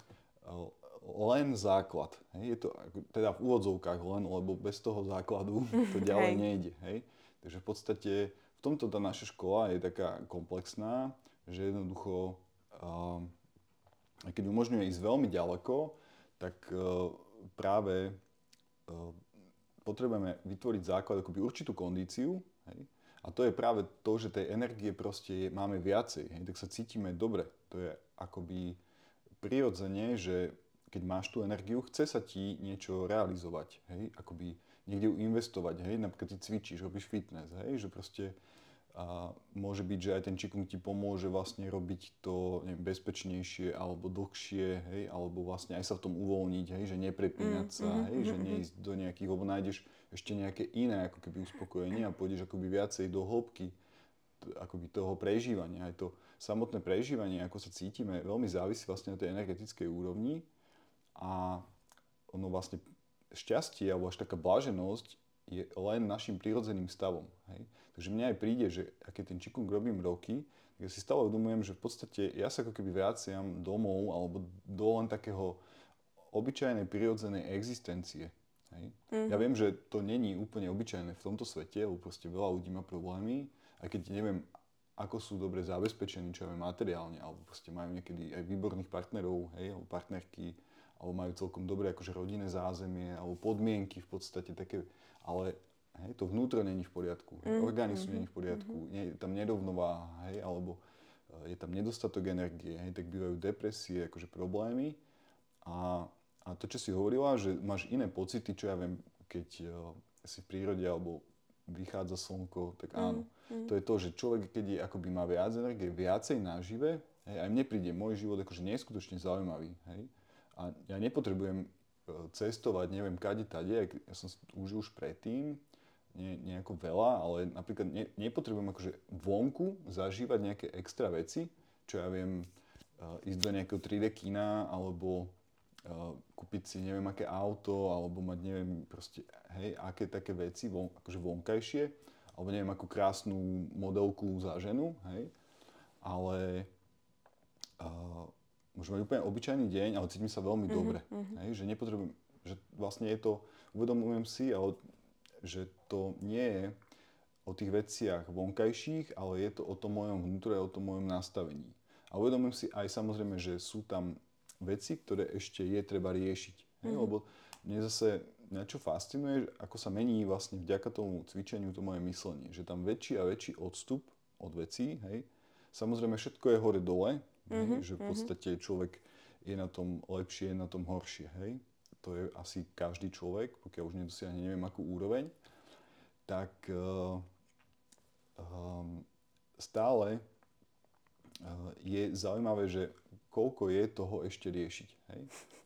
len základ, hej? Je to teda v úvodzovkách len, lebo bez toho základu to ďalej nejde, hej? Takže v podstate v tomto tá naša škola je taká komplexná, že jednoducho keď umožňuje ísť veľmi ďaleko, tak práve potrebujeme vytvoriť základ, akoby určitú kondíciu, hej? A to je práve to, že tej energie proste máme viacej, hej, tak sa cítime dobre. To je akoby prirodzene, že keď máš tú energiu, chce sa ti niečo realizovať, hej, akoby niekde investovať, hej, napríklad ty cvičíš, robíš fitness, hej, že proste môže byť, že aj ten Qigong ti pomôže vlastne robiť to bezpečnejšie alebo dlhšie, hej, alebo vlastne aj sa v tom uvoľniť, hej, že neprepínať sa, hej, že neísť do nejakých, lebo nájdeš ešte nejaké iné ako keby uspokojenie a pôjdeš akoby viacej do hĺbky akoby toho prežívania. Aj to samotné prežívanie, ako sa cítime, veľmi závisí vlastne na tej energetickej úrovni a ono vlastne šťastie alebo až taká bláženosť je len našim prírodzeným stavom. Hej? Takže mne aj príde, že keď ten Qigong robím roky, tak ja si stále uvedomujem, že v podstate ja sa ako keby vraciam domov alebo do len takého obyčajnej prírodzenej existencie. Hej? Ja viem, že to není úplne obyčajné v tomto svete, lebo proste veľa ľudí má problémy, aj keď neviem, ako sú dobre zabezpečení, čo aj materiálne, alebo proste majú niekedy aj výborných partnerov, hej, alebo partnerky, alebo majú celkom dobré akože rodinné zázemie, alebo podmienky v podstate také, ale hej, to vnútro není v poriadku, hej, orgány sú není v poriadku, je tam nerovnováha, hej, alebo je tam nedostatok energie, hej, tak bývajú depresie, akože problémy a to, čo si hovorila, že máš iné pocity, čo ja viem, keď si v prírode, alebo vychádza slnko, tak áno, to je to, že človek, keď je, akoby má viac energie, viacej nažive, hej, aj mne príde môj život akože neskutočne zaujímavý, hej. A ja nepotrebujem cestovať, neviem, kade, tade, ja som užil už predtým, nejako veľa, ale napríklad nepotrebujem akože vonku zažívať nejaké extra veci, čo ja viem, ísť do nejakého 3D kína, alebo kúpiť si neviem aké auto, alebo mať neviem proste, hej, aké také veci, akože vonkajšie, alebo neviem akú krásnu modelku za ženu, hej, ale... môžem mať úplne obyčajný deň, ale cítim sa veľmi dobre, hej, že nepotrebujem, že vlastne je to, uvedomujem si, ale že to nie je o o tých veciach vonkajších, ale je to o tom mojom vnútri, o tom mojom nastavení. A uvedomím si aj samozrejme, že sú tam veci, ktoré ešte je treba riešiť. Mm-hmm. Lebo mne zase, na čo fascinuje, ako sa mení vlastne vďaka tomu cvičeniu to moje myslenie. Že tam väčší a väčší odstup od vecí, hej. Samozrejme všetko je hore-dole, mm-hmm, že v podstate človek je na tom lepšie, je na tom horšie, hej. To je asi každý človek, pokiaľ už nedosiahne neviem akú úroveň, tak stále je zaujímavé, že koľko je toho ešte riešiť. Hej?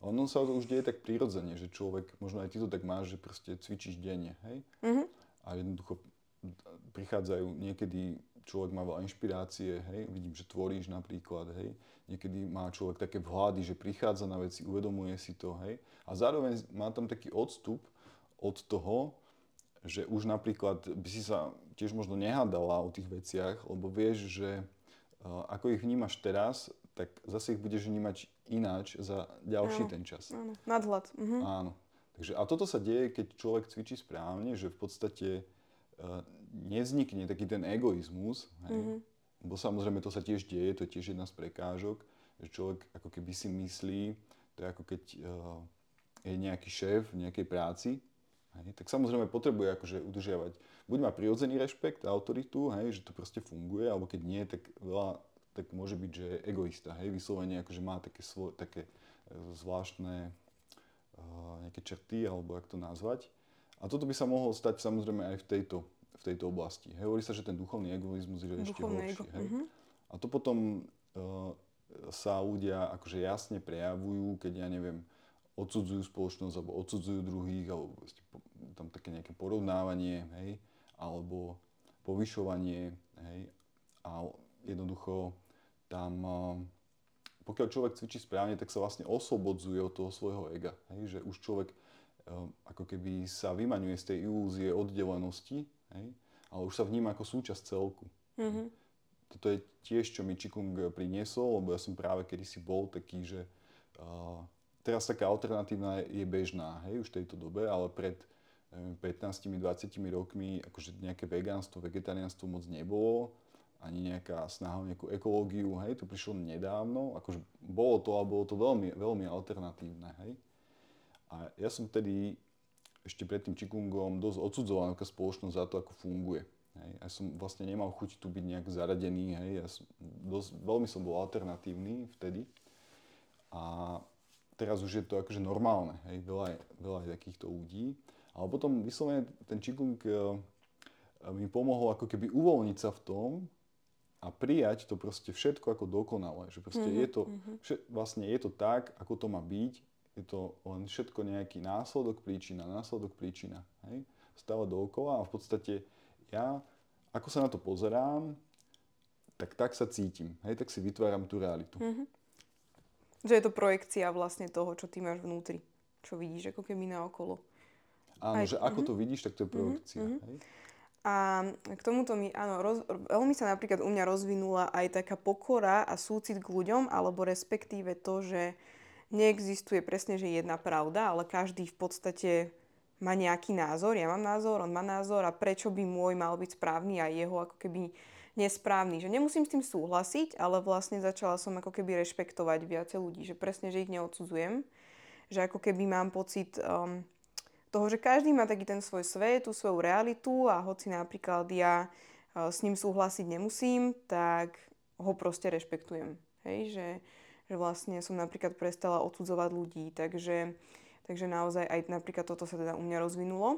Ono sa to už deje tak prirodzene, že človek, možno aj ty to tak máš, že proste cvičíš denne. Hej? Mm-hmm. A jednoducho prichádzajú niekedy, človek má veľa inšpirácie, hej? Vidím, že tvoríš napríklad. Hej? Niekedy má človek také vhľady, že prichádza na veci, uvedomuje si to. Hej? A zároveň má tam taký odstup od toho, že už napríklad by si sa tiež možno nehádala o tých veciach, lebo vieš, že ako ich vnímaš teraz, tak zase ich budeš vnímať ináč za ďalší ten čas. Áno, nadhľad. Mhm. Áno. Takže, a toto sa deje, keď človek cvičí správne, že v podstate nevznikne taký ten egoizmus, hej? Mhm. Bo samozrejme to sa tiež deje, to je tiež jedna z prekážok, že človek ako keby si myslí, to je ako keď je nejaký šéf v nejakej práci, hej? Tak samozrejme potrebuje akože udržiavať buď má prirodzený rešpekt, autoritu, hej, že to proste funguje, alebo keď nie, tak veľa, tak môže byť, že je egoista, hej, vyslovene akože má také, také zvláštne nejaké črty, alebo jak to nazvať. A toto by sa mohlo stať samozrejme aj v tejto oblasti. Hej, hovorí sa, že ten duchovný egoizmus je ešte horší. Hej. Uh-huh. A to potom sa ľudia akože jasne prejavujú, keď ja neviem, odsudzujú spoločnosť, alebo odsudzujú druhých, alebo tam také nejaké porovnávanie, hej, alebo povyšovanie, hej, a jednoducho tam, pokiaľ človek cvičí správne, tak sa vlastne oslobodzuje od toho svojho ega, hej, že už človek ako keby sa vymaňuje z tej ilúzie oddelenosti, hej, ale už sa vníma ako súčasť celku. Mm-hmm. Toto je tiež, čo mi Qigong priniesol, lebo ja som práve kedysi bol taký, že teraz taká alternatívna je bežná, hej, už v tejto dobe, ale pred 15-20 rokmi akože nejaké vegánstvo, vegetariánstvo moc nebolo, ani nejaká snaha o nejakú ekológiu, hej, to prišlo nedávno, akože bolo to, ale bolo to veľmi, veľmi alternatívne, hej. A ja som vtedy ešte pred tým Qigongom dosť odsudzoval nejaká spoločnosť za to, ako funguje, hej. Ja som vlastne nemal chuť tu byť nejak zaradený, hej, ja som veľmi som bol alternatívny vtedy a teraz už je to akože normálne, hej, veľa je takýchto ľudí, ale potom vyslovene ten Qigong mi pomohol ako keby uvoľniť sa v tom a prijať to proste všetko ako dokonalé. Že proste je to, vlastne je to tak, ako to má byť. Je to len všetko nejaký následok, príčina. Hej? Stále dookola a v podstate ja, ako sa na to pozerám, tak sa cítim. Hej? Tak si vytváram tú realitu. Mm-hmm. Že je to projekcia vlastne toho, čo ty máš vnútri. Čo vidíš ako keby naokolo. Áno, že ako to vidíš, tak to je projekcia. Mm-hmm. Hej? A k tomuto mi, áno, veľmi sa napríklad u mňa rozvinula aj taká pokora a súcit k ľuďom, alebo respektíve to, že neexistuje presne, že jedna pravda, ale každý v podstate má nejaký názor. Ja mám názor, on má názor a prečo by môj mal byť správny a jeho ako keby nesprávny. Že nemusím s tým súhlasiť, ale vlastne začala som ako keby rešpektovať viacej ľudí. Že presne, že ich neodsudzujem. Že ako keby mám pocit toho, že každý má taký ten svoj svet, tú svoju realitu a hoci napríklad ja s ním súhlasiť nemusím, tak ho proste rešpektujem. Hej, že vlastne som napríklad prestala odsudzovať ľudí, takže naozaj aj napríklad toto sa teda u mňa rozvinulo.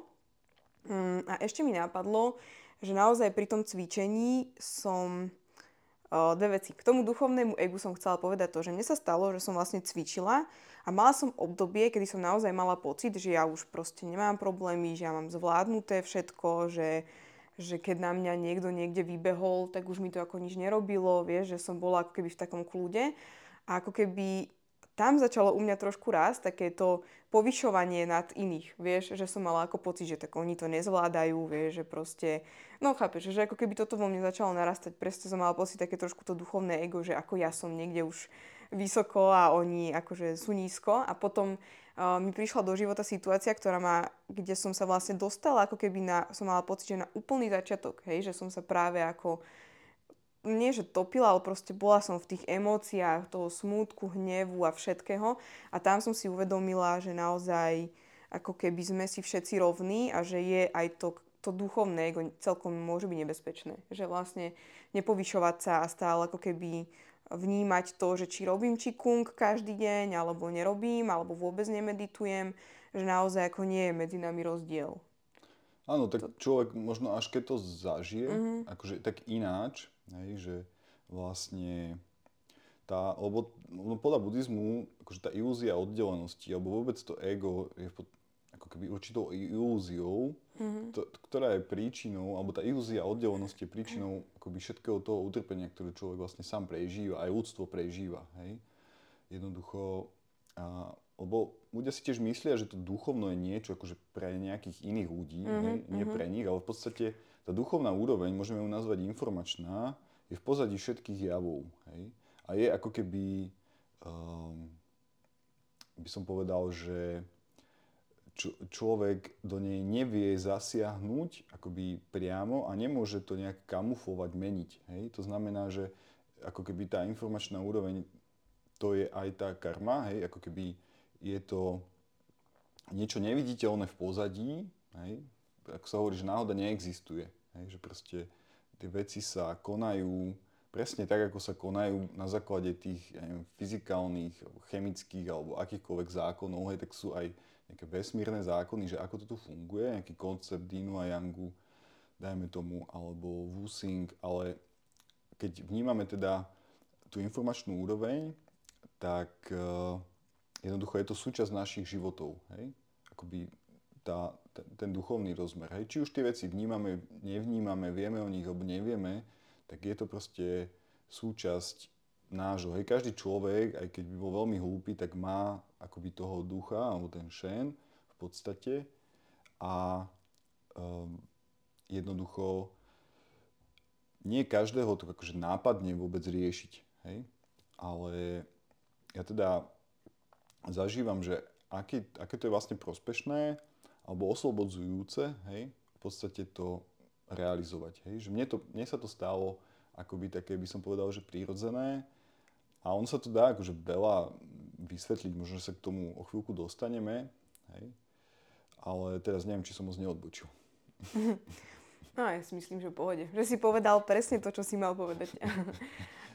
A ešte mi napadlo, že naozaj pri tom cvičení som dve veci. K tomu duchovnému egu som chcela povedať to, že mne sa stalo, že som vlastne cvičila a mala som obdobie, kedy som naozaj mala pocit, že ja už proste nemám problémy, že ja mám zvládnuté všetko, že keď na mňa niekto niekde vybehol, tak už mi to ako nič nerobilo, vieš, že som bola ako keby v takom kľude a ako keby tam začalo u mňa trošku rásť takéto povyšovanie nad iných, vieš, že som mala ako pocit, že tak oni to nezvládajú, vieš, že proste, no chápeš, že ako keby toto vo mne začalo narastať, presne som mala pocit také trošku to duchovné ego, že ako ja som niekde už vysoko a oni akože sú nízko. A potom mi prišla do života situácia, kde som sa vlastne dostala, ako keby som mala pocit, že na úplný začiatok, hej, že som sa práve ako, nie že topila, ale proste bola som v tých emóciách, toho smútku, hnevu a všetkého. A tam som si uvedomila, že naozaj ako keby sme si všetci rovní a že je aj to duchovné ego celkom môže byť nebezpečné. Že vlastne nepovyšovať sa a stále ako keby vnímať to, že či robím čikung každý deň, alebo nerobím, alebo vôbec nemeditujem, že naozaj ako nie je medzi nami rozdiel. Áno, tak človek možno až keď to zažije, akože tak ináč, hej, že vlastne lebo podľa buddhizmu akože tá ilúzia oddelenosti, alebo vôbec to ego je ako keby určitou ilúziou, ktorá je príčinou, alebo tá ilúzia oddelenosti je príčinou akoby všetkého toho utrpenia, ktoré človek vlastne sám prežíva, aj ľudstvo prežíva, hej. Jednoducho, lebo ľudia si tiež myslia, že to duchovno je niečo akože pre nejakých iných ľudí, hej, nie pre nich, ale v podstate tá duchovná úroveň, môžeme ju nazvať informačná, je v pozadí všetkých javov, hej. A je ako keby, by som povedal, že človek do nej nevie zasiahnuť akoby priamo a nemôže to nejak kamuflovať, meniť. Hej? To znamená, že ako keby tá informačná úroveň, to je aj tá karma, hej? Ako keby je to niečo neviditeľné v pozadí, hej? Ako sa hovorí, že náhoda neexistuje. Hej? Že proste tie veci sa konajú presne tak, ako sa konajú na základe tých fyzikálnych, chemických alebo akýchkoľvek zákonov, hej? Tak sú aj nejaké vesmírne zákony, že ako to tu funguje, nejaký koncept Yinu a Yangu, dajme tomu, alebo Wu-Sing, ale keď vnímame teda tú informačnú úroveň, tak jednoducho je to súčasť našich životov, hej? Akoby ten duchovný rozmer, hej? Či už tie veci vnímame, nevnímame, vieme o nich, alebo nevieme, tak je to proste súčasť nášho, hej? Každý človek, aj keď by bol veľmi hlúpy, tak má akoby toho ducha, alebo ten šén v podstate a jednoducho nie každého to akože nápadne vôbec riešiť, hej? Ale ja teda zažívam, že aké to je vlastne prospešné alebo oslobodzujúce, hej? V podstate to realizovať, hej? Že mne sa to stalo akoby také, by som povedal, že prírodzené. A on sa to dá akože veľa vysvetliť, možno sa k tomu o chvíľku dostaneme, hej? Ale teraz neviem, či som moc neodbočil. No ja si myslím, že v pohode, že si povedal presne to, čo si mal povedať.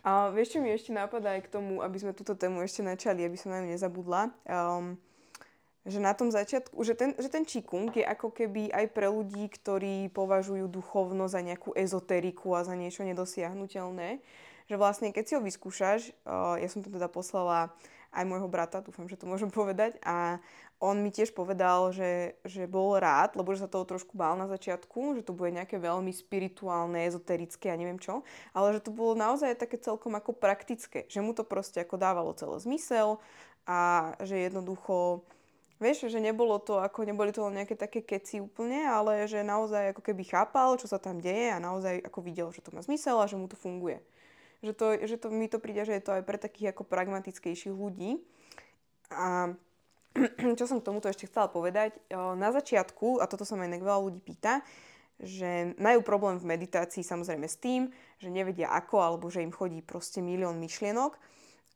A vieš, čo mi ešte napadá aj k tomu, aby sme túto tému ešte načali, aby som na ňu nezabudla, že na tom začiatku, že ten čikung je ako keby aj pre ľudí, ktorí považujú duchovno za nejakú ezoteriku a za niečo nedosiahnuteľné, že vlastne keď si ho vyskúšaš, ja som to teda poslala aj môjho brata, dúfam, že to môžem povedať, a on mi tiež povedal, že bol rád, lebo že sa toho trošku bál na začiatku, že to bude nejaké veľmi spirituálne, ezoterické a neviem čo, ale že to bolo naozaj také celkom ako praktické, že mu to proste ako dávalo celý zmysel a že jednoducho, vieš, že neboli to nejaké také keci úplne, ale že naozaj ako keby chápal, čo sa tam deje a naozaj ako videl, že to má zmysel a že mu to funguje. Že to mi to príde, že je to aj pre takých ako pragmatickejších ľudí. A čo som k tomuto ešte chcela povedať, na začiatku, a toto sa ma inak veľa ľudí pýta, že majú problém v meditácii samozrejme s tým, že nevedia ako, alebo že im chodí proste milión myšlienok.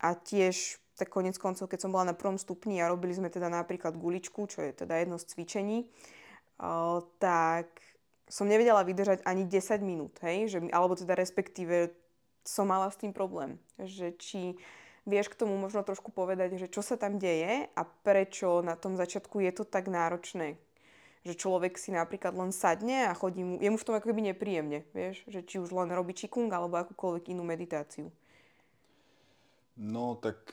A tiež, tak koniec koncov, keď som bola na prvom stupni a robili sme teda napríklad guličku, čo je teda jedno z cvičení, tak som nevedela vydržať ani 10 minút, hej? Alebo teda respektíve som mala s tým problém, že či vieš k tomu možno trošku povedať, že čo sa tam deje a prečo na tom začiatku je to tak náročné, že človek si napríklad len sadne a chodí mu, je mu v tom ako keby nepríjemne, vieš, že či už len robí čikung alebo akúkoľvek inú meditáciu. No tak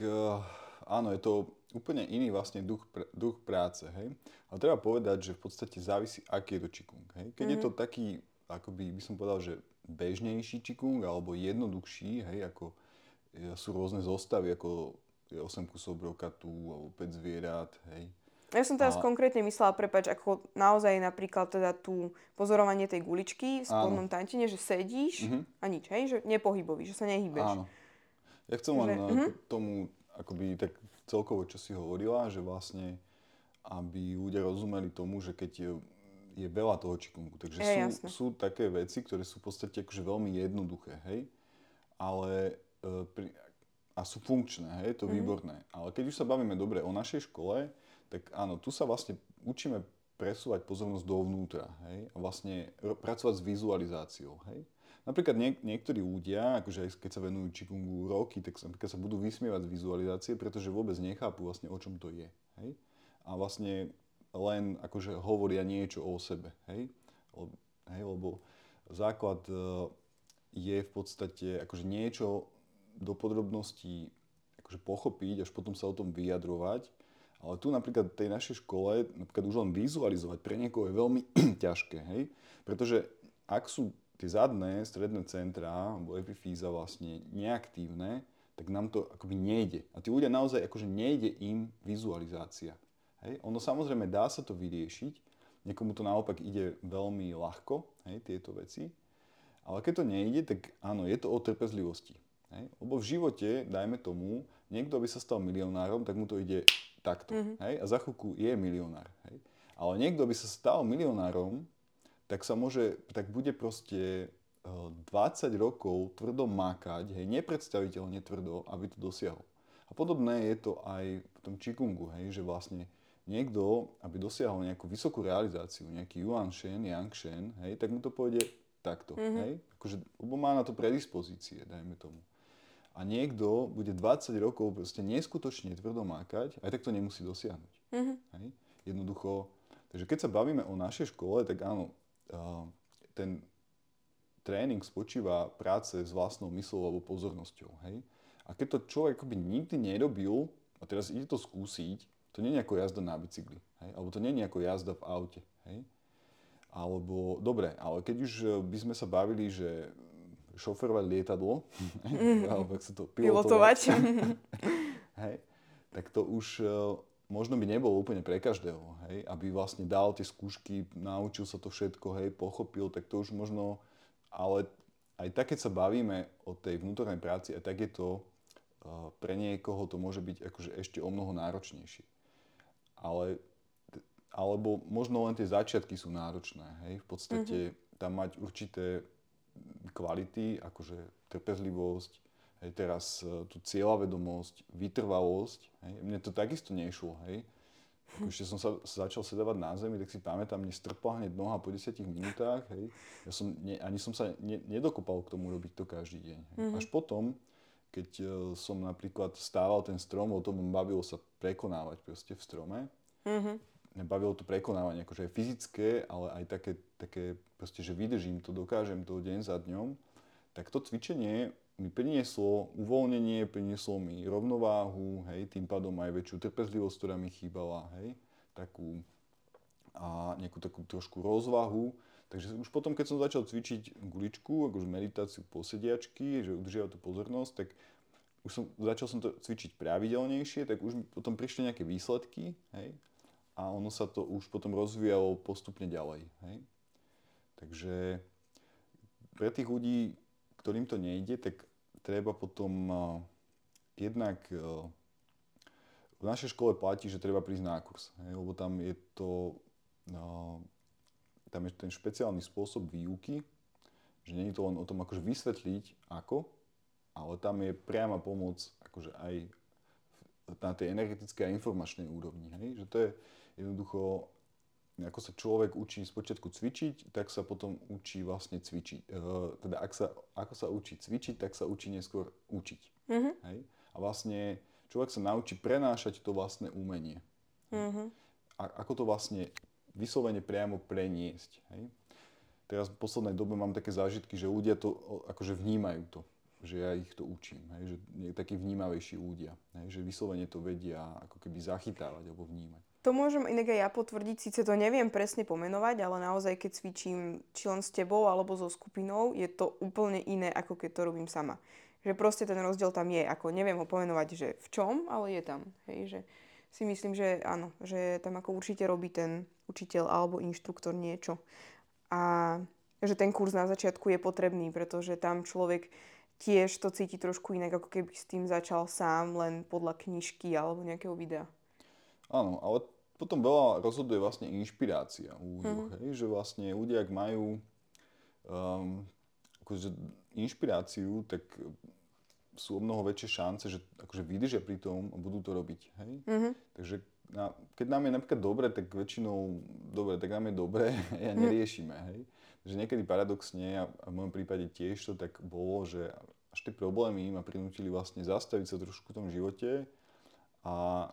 áno, je to úplne iný vlastne duch práce, hej. Ale treba povedať, že v podstate závisí, aký je to čikung, hej. Keď je to taký, akoby by som povedal, že bežnejší čikung alebo jednoduchší, hej, ako sú rôzne zostavy, ako 8 kusov brokatu alebo 5 zvierat, hej. Ja som teraz konkrétne myslela, prepáč, ako naozaj napríklad teda tu pozorovanie tej guličky v spodnom tantine, že sedíš a nič, hej, že nepohybový, že sa nehýbeš. Áno. Ja chcem len k tomu, akoby tak celkovo, čo si hovorila, že vlastne, aby ľudia rozumeli tomu, že keď je veľa toho qigongu. Takže sú také veci, ktoré sú v podstate akože veľmi jednoduché, hej? Ale, a sú funkčné, hej? To je výborné. Ale keď už sa bavíme dobre o našej škole, tak áno, tu sa vlastne učíme presúvať pozornosť dovnútra, hej? A vlastne pracovať s vizualizáciou, hej? Napríklad niektorí ľudia, akože aj keď sa venujú qigongu roky, tak sa budú vysmievať z vizualizácie, pretože vôbec nechápu vlastne, o čom to je, hej? A vlastne len akože hovoria niečo o sebe, hej? Lebo základ je v podstate akože niečo do podrobností akože pochopiť, až potom sa o tom vyjadrovať. Ale tu napríklad v tej našej škole, napríklad už len vizualizovať pre niekoho je veľmi ťažké, hej? Pretože ak sú tie zadné stredné centrá, alebo epifíza vlastne neaktívne, tak nám to akoby nejde. A tí ľudia naozaj akože nejde im vizualizácia. Hej, ono samozrejme dá sa to vyriešiť, niekomu to naopak ide veľmi ľahko, hej, tieto veci, ale keď to nejde, tak áno, je to o trpezlivosti. Hej, lebo v živote, dajme tomu, niekto by sa stal milionárom, tak mu to ide takto, hej, a za chvíľku je milionár. Hej. Ale niekto by sa stal milionárom, tak sa môže, tak bude proste 20 rokov tvrdo mákať, hej, nepredstaviteľne tvrdo, aby to dosiahol. A podobné je to aj v tom qigongu, hej, že vlastne niekto, aby dosiahol nejakú vysokú realizáciu, nejaký Yuan Shen, Yang Shen, hej, tak mu to pôjde takto, hej? Akože, lebo má na to predispozície, dajme tomu. A niekto bude 20 rokov proste neskutočne tvrdo mákať, aj tak to nemusí dosiahnuť, hej? Jednoducho, takže keď sa bavíme o našej škole, tak áno, ten tréning spočíva práce s vlastnou mysľou alebo pozornosťou, hej? A keď to človek akoby nikdy nerobil, a teraz ide to skúsiť, to nie je ako jazda na bicykli, hej? Alebo to nie je ako jazda v aute, hej? Alebo, dobre, ale keď už by sme sa bavili, že šoferovať lietadlo, alebo ak sa to pilotovať, hej? Tak to už možno by nebolo úplne pre každého, hej? Aby vlastne dal tie skúšky, naučil sa to všetko, hej, pochopil, tak to už možno, ale aj tak, keď sa bavíme o tej vnútornej práci, aj tak je to, pre niekoho to môže byť akože ešte o mnoho náročnejšie. Alebo možno len tie začiatky sú náročné, hej? V podstate tam mať určité kvality, akože trpezlivosť, hej? Teraz tú cieľavedomosť, vytrvalosť, hej? Mne to takisto nešlo, hej? Ešte som sa začal sedávať na zemi, tak si pamätám, mne strpla hneď noha po 10 minútach, hej? Ja som nedokopal k tomu robiť to každý deň, hej? Až potom, keď som napríklad stával ten strom, o tom bavilo sa prekonávať proste v strome. Bavilo to prekonávanie, akože aj fyzické, ale aj také proste, že vydržím to, dokážem to deň za dňom. Tak to cvičenie mi prinieslo uvoľnenie, prinieslo mi rovnováhu, hej, tým pádom aj väčšiu trpezlivosť, ktorá mi chýbala, hej, takú a nejakú takú trošku rozvahu. Takže už potom, keď som začal cvičiť guličku, akože meditáciu posediačky, že udržiavať tú pozornosť, tak už začal som to cvičiť pravidelnejšie, tak už potom prišli nejaké výsledky, hej, a ono sa to už potom rozvíjalo postupne ďalej, hej. Takže pre tých ľudí, ktorým to nejde, tak treba potom jednak v našej škole platí, že treba prísť na kurz, hej, lebo tam je to tam je ten špeciálny spôsob výuky, že nie je to len o tom akože vysvetliť ako, ale tam je priama pomoc akože aj na tej energetickej a informačnej úrovni. Hej? Že to je jednoducho, ako sa človek učí spočiatku cvičiť, tak sa potom učí vlastne cvičiť. Teda ako sa učí cvičiť, tak sa učí neskôr učiť. Hej? A vlastne človek sa naučí prenášať to vlastné umenie. A ako to vlastne vyslovene priamo preniesť, hej? Teraz v poslednej dobe mám také zážitky, že ľudia to akože vnímajú to, že ja ich to učím, hej? Že takí vnímavejší ľudia, hej? Že vyslovene to vedia ako keby zachytávať alebo vnímať. To môžem inak aj ja potvrdiť, síce to neviem presne pomenovať, ale naozaj keď cvičím či len s tebou alebo so skupinou, je to úplne iné ako keď to robím sama. Že proste ten rozdiel tam je, ako neviem ho pomenovať, že v čom, ale je tam, hej, že si myslím, že áno, že tam ako určite robí ten učiteľ alebo inštruktor niečo. A že ten kurz na začiatku je potrebný, pretože tam človek tiež to cíti trošku inak, ako keby s tým začal sám, len podľa knižky alebo nejakého videa. Áno, ale potom veľa rozhoduje vlastne inšpirácia ľuďom, že vlastne ľudia, ak majú akože inšpiráciu, tak sú o mnoho väčšie šance, že akože vydržia pri tom a budú to robiť, hej? Takže keď nám je napríklad dobre, tak väčšinou dobre, tak nám je dobre a neriešime, hej? Takže niekedy paradoxne, a v mojom prípade tiež to tak bolo, že až tie problémy ma prinútili vlastne zastaviť sa trošku v tom živote a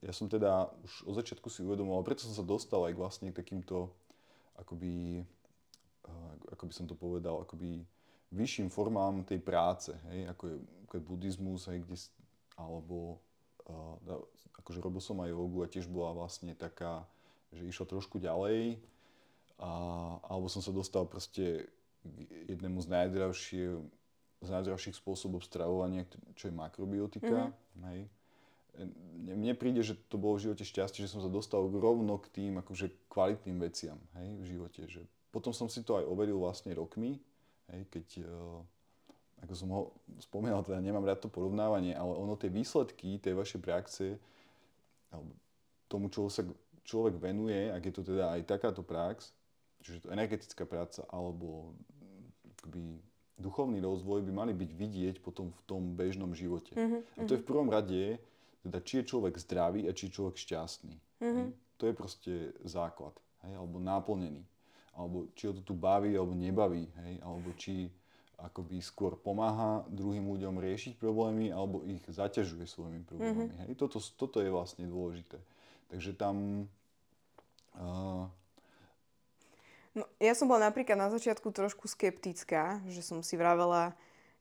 ja som teda už od začiatku si uvedomoval, preto som sa dostal aj vlastne k takýmto akoby, ako by som to povedal, akoby vyšším formám tej práce, hej, ako je buddhizmus, hej, kde, alebo akože robil som aj jogu a tiež bola vlastne taká, že išlo trošku ďalej, alebo som sa dostal proste jednému z najdravších spôsobov stravovania, čo je makrobiotika, hej. Mne príde, že to bolo v živote šťastie, že som sa dostal rovno k tým akože kvalitným veciam, hej, v živote, že potom som si to aj overil vlastne rokmi. Hej, keď, ako som ho spomínal, teda nemám rád to porovnávanie, ale ono tie výsledky tej vašej praxe, tomu, čo sa človek venuje, ak je to teda aj takáto prax, čiže to energetická práca alebo akoby duchovný rozvoj, by mali byť vidieť potom v tom bežnom živote. A to je v prvom rade, teda či je človek zdravý a či je človek šťastný. Hej, to je proste základ, hej, alebo náplnený. Alebo či ho to tu baví, alebo nebaví, hej? Alebo či akoby skôr pomáha druhým ľuďom riešiť problémy, alebo ich zaťažuje svojimi problémami. Hej? Toto je vlastne dôležité. Takže tam... No, ja som bola napríklad na začiatku trošku skeptická, že som si vravela,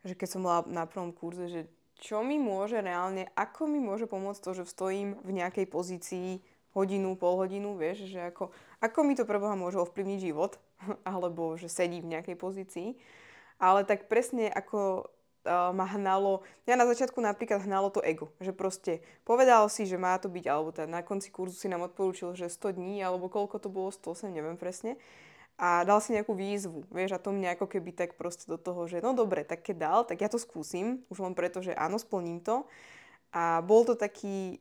že keď som bola na prvom kurze, že čo mi môže reálne, ako mi môže pomôcť to, že stojím v nejakej pozícii hodinu, pol hodinu, vieš, že ako mi to preboha môže ovplyvniť život, alebo že sedí v nejakej pozícii. Ale tak presne ako ma hnalo, ja na začiatku napríklad hnalo to ego, že proste povedal si, že má to byť, alebo teda na konci kurzu si nám odporúčil, že 100 dní, alebo koľko to bolo, 108, neviem presne. A dal si nejakú výzvu, vieš, a to mňa ako keby tak proste do toho, že no dobre, tak keď dal, tak ja to skúsim, už len preto, že áno, splním to. A bol to taký...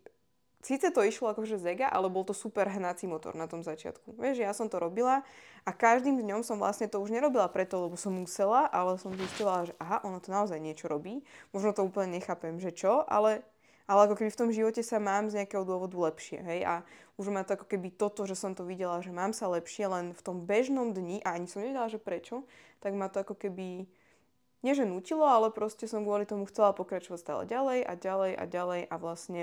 Síce to išlo akože z ega, ale bol to super hnací motor na tom začiatku. Vieš, ja som to robila a každým dňom som vlastne to už nerobila preto, lebo som musela, ale som zistila, že aha, ono to naozaj niečo robí. Možno to úplne nechápem, že čo, ale ako keby v tom živote sa mám z nejakého dôvodu lepšie, hej? A už ma to ako keby toto, že som to videla, že mám sa lepšie len v tom bežnom dni a ani som nevedela, že prečo, tak ma to ako keby... nie že nutilo, ale proste som kvôli tomu chcela pokračovať stále ďalej a ďalej a ďalej a vlastne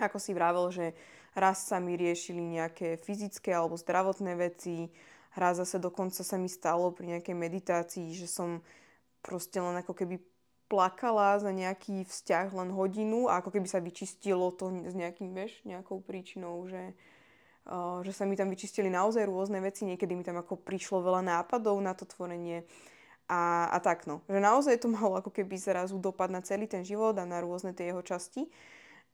ako si vravel, že raz sa mi riešili nejaké fyzické alebo zdravotné veci, raz zase dokonca sa mi stalo pri nejakej meditácii, že som proste len ako keby plakala za nejaký vzťah len hodinu a ako keby sa vyčistilo to s nejakým, vieš, nejakou príčinou, že sa mi tam vyčistili naozaj rôzne veci, niekedy mi tam ako prišlo veľa nápadov na to tvorenie a tak no. Že naozaj to malo ako keby zrazu dopad na celý ten život a na rôzne tie jeho časti.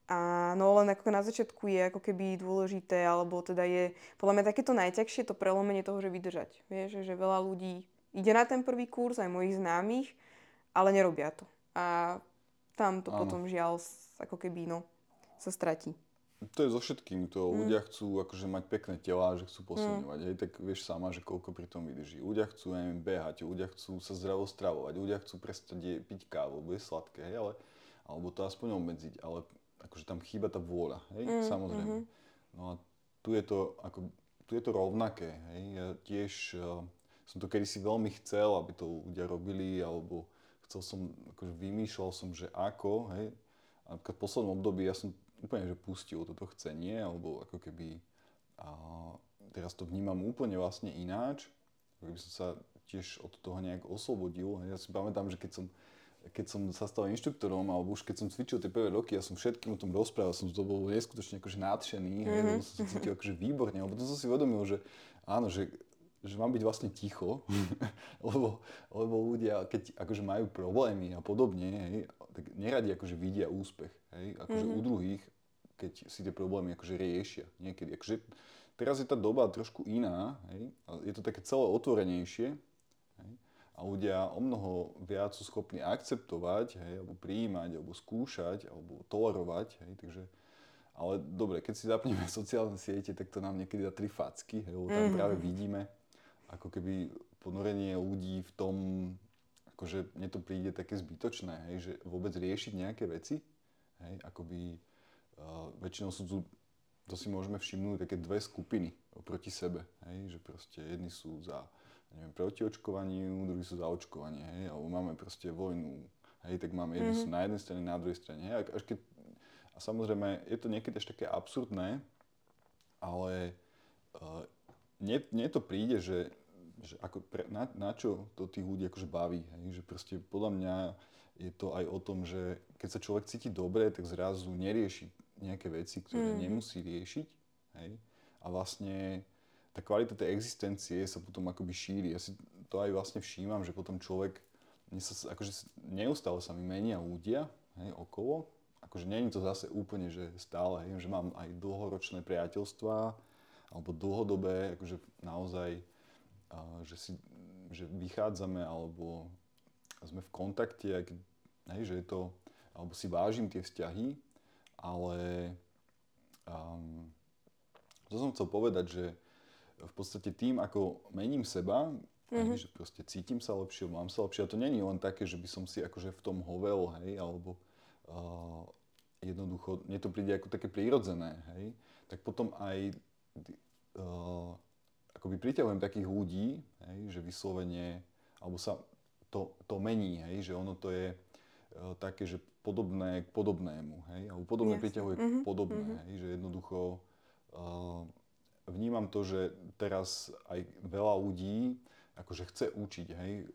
A no len ako na začiatku je ako keby dôležité, alebo teda je podľa mňa takéto najťažšie to prelomenie toho, že vydržať. Vieš, že veľa ľudí ide na ten prvý kurz, aj mojich známych, ale nerobia to. A tam to potom žiaľ ako keby sa stratí. To je so všetkým, to ľudia chcú akože mať pekné tela, že chcú posilňovať, hej, tak vieš sama, že koľko pri tom vydrží. Ľudia chcú, neviem, behať, ľudia chcú sa zdravo stravovať, ľudia chcú prestať piť kávu, bude sladké, hej, ale alebo to aspoň obmedziť, ale akože tam chýba tá vôľa, hej, samozrejme. No a tu je to rovnaké, hej, ja tiež som to kedysi veľmi chcel, aby to ľudia robili, alebo chcel som, akože vymýšľal som, že ako, hej, a v poslednom období ja som úplne, že pustil toto chcenie, alebo ako keby, a teraz to vnímam úplne vlastne ináč, keby som sa tiež od toho nejak oslobodil, hej, ja si pamätám, že keď som sa stal inštruktorom, alebo už keď som cvičil tie prvé roky, ja som všetkým o tom rozprával, som to bol neskutočne akože nádšený, hej, som sa cítil akože výborne, ale potom som si uvedomil, že áno, že mám byť vlastne ticho, lebo ľudia, keď akože majú problémy a podobne, hej, tak neradi akože vidia úspech, hej, akože u druhých, keď si tie problémy akože riešia niekedy. Akože teraz je tá doba trošku iná, hej, je to také celé otvorenejšie, a ľudia o mnoho viac sú schopní akceptovať, hej, alebo prijímať, alebo skúšať, alebo tolerovať, hej, takže... Ale dobre, keď si zapneme sociálne siete, tak to nám niekedy dá tri facky, hej, lebo tam práve vidíme, ako keby ponorenie ľudí v tom, akože mne to príde také zbytočné, hej, že vôbec riešiť nejaké veci, hej, akoby väčšinou sú, to si môžeme všimnúť, také dve skupiny oproti sebe, hej, že proste jedni sú za, neviem, proti očkovaniu, druhí sú za očkovanie, hej, alebo máme proste vojnu, hej, tak máme jedni sú na jednej strane, na druhej strane, hej, až keď, a samozrejme, je to niekedy až také absurdné, ale mne to príde, že ako na čo to tých ľudí akože baví. Hej? Že proste podľa mňa je to aj o tom, že keď sa človek cíti dobre, tak zrazu nerieši nejaké veci, ktoré nemusí riešiť. Hej? A vlastne tá kvalita tej existencie sa potom akoby šíri. Ja si to aj vlastne všímam, že potom človek, akože neustále sa mi menia ľudia, hej, okolo. Akože nie je to zase úplne, že stále, hej, že mám aj dlhoročné priateľstvá, alebo dlhodobé, akože naozaj, že vychádzame, alebo sme v kontakte, aj, hej, že je to, alebo si vážim tie vzťahy, ale to som chcel povedať, že v podstate tým, ako mením seba, hej, že proste cítim sa lepšie, mám sa lepšie, a to nie je len také, že by som si akože v tom hovel, hej, alebo jednoducho, mne to príde ako také prírodzené, hej, tak potom aj akoby priťahujem takých ľudí, hej, že vyslovene, alebo sa to mení, hej, že ono to je také, že podobné k podobnému, hej, alebo podobné priťahuje k podobné, hej, že jednoducho vnímam to, že teraz aj veľa ľudí akože chce učiť, hej,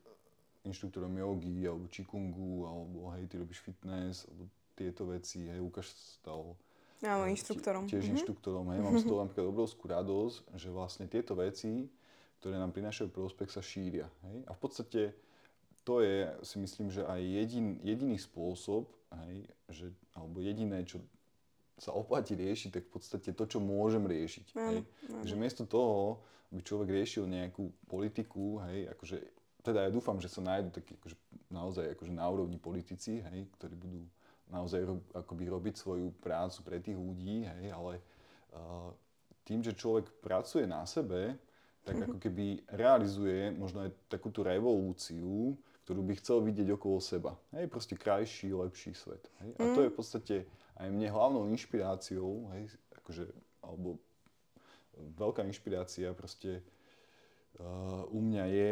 inštruktorom jogy, alebo qigongu, alebo hej, ty robíš fitness, alebo tieto veci, hej, Lukáš stal inštruktorom. Tiež inštruktorom, hej, mám z toho napríklad obrovskú radosť, že vlastne tieto veci, ktoré nám prinášajú prospech, sa šíria, hej, a v podstate to je, si myslím, že aj jediný spôsob, hej, že, alebo jediné, čo sa oplatí riešiť, tak v podstate to, čo môžem riešiť, hej, takže miesto toho, aby človek riešil nejakú politiku, hej, akože teda ja dúfam, že sa nájdu takí akože, naozaj akože na úrovni politici, hej, ktorí budú naozaj akoby robiť svoju prácu pre tých ľudí, hej, ale tým, že človek pracuje na sebe, tak ako keby realizuje možno aj takúto revolúciu, ktorú by chcel vidieť okolo seba. Hej, proste krajší, lepší svet. Hej. A to je v podstate aj mne hlavnou inšpiráciou, hej, akože, alebo veľká inšpirácia proste u mňa je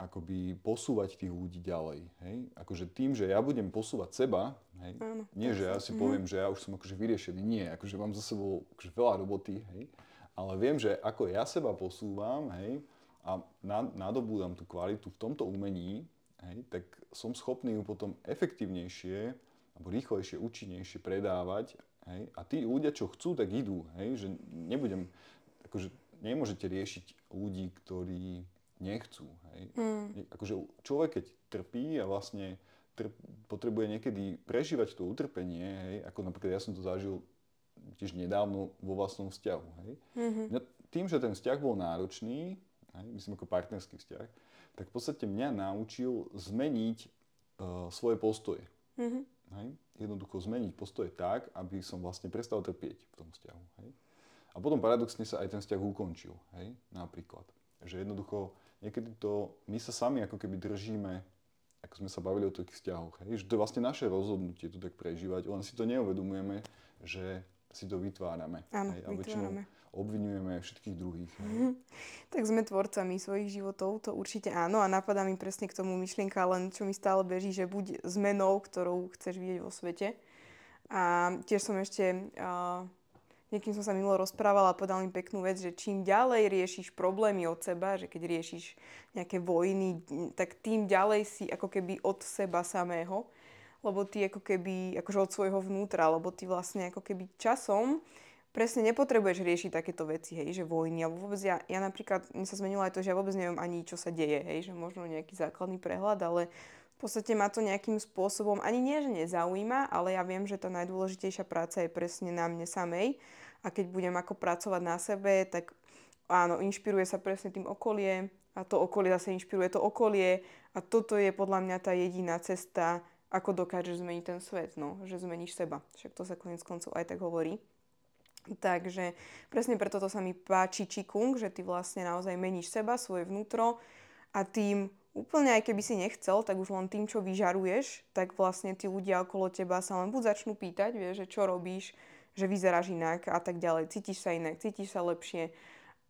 akoby posúvať tých ľudí ďalej, hej? Akože tým, že ja budem posúvať seba, hej? Áno, nie, že ja si poviem, že ja už som akože vyriešený, nie, akože mám za sebou akože veľa roboty, hej? Ale viem, že ako ja seba posúvam, hej? A nadobúdam tú kvalitu v tomto umení, hej? Tak som schopný ju potom efektívnejšie, alebo rýchlejšie, účinnejšie predávať, hej? A tí ľudia, čo chcú, tak idú, hej? Že nebudem, akože nemôžete riešiť ľudí, ktorí nechcú, hej. Akože človek, keď trpí a vlastne potrebuje niekedy prežívať to utrpenie, hej, ako napríklad ja som to zažil tiež nedávno vo vlastnom vzťahu, hej. Tým, že ten vzťah bol náročný, hej, myslím ako partnerský vzťah, tak v podstate mňa naučil zmeniť svoje postoje. Hej. Jednoducho zmeniť postoje tak, aby som vlastne prestal trpieť v tom vzťahu, hej. A potom paradoxne sa aj ten vzťah ukončil, hej, napríklad. Že jednoducho niekedy to my sa sami ako keby držíme, ako sme sa bavili o takých vzťahoch, hej? Že to je vlastne naše rozhodnutie to tak prežívať, len si to neuvedomujeme, že si to vytvárame. Áno, hej? A väčšinou obvinujeme všetkých druhých. Hej? Tak sme tvorcami svojich životov, to určite áno, a napadá mi presne k tomu myšlienka, len čo mi stále beží, že buď zmenou, ktorou chceš vidieť vo svete. A tiež som ešte... Niekým som sa minulo rozprávala a povedal mi peknú vec, že čím ďalej riešiš problémy od seba, že keď riešiš nejaké vojny, tak tým ďalej si ako keby od seba samého, lebo ty ako keby, akože od svojho vnútra, lebo ty vlastne ako keby časom presne nepotrebuješ riešiť takéto veci, hej, že vojny, alebo vôbec ja napríklad, mne sa zmenilo aj to, že ja vôbec neviem ani, čo sa deje, hej, že možno nejaký základný prehľad, ale v podstate ma to nejakým spôsobom, ani nie, že nezaujíma, ale ja viem, že tá najdôležitejšia práca je presne na mne samej. A keď budem ako pracovať na sebe, tak áno, inšpiruje sa presne tým okolie, a to okolie zase inšpiruje to okolie a toto je podľa mňa tá jediná cesta, ako dokážeš zmeniť ten svet, no, že zmeníš seba. Však to sa koniec koncov aj tak hovorí. Takže presne preto to sa mi páči Qigong, že ty vlastne naozaj meníš seba, svoje vnútro a tým úplne aj keby si nechcel, tak už len tým, čo vyžaruješ, tak vlastne tí ľudia okolo teba sa len buď začnú pýtať, vieš, že čo robíš, že vyzeráš inak a tak ďalej, cítiš sa inak, cítiš sa lepšie,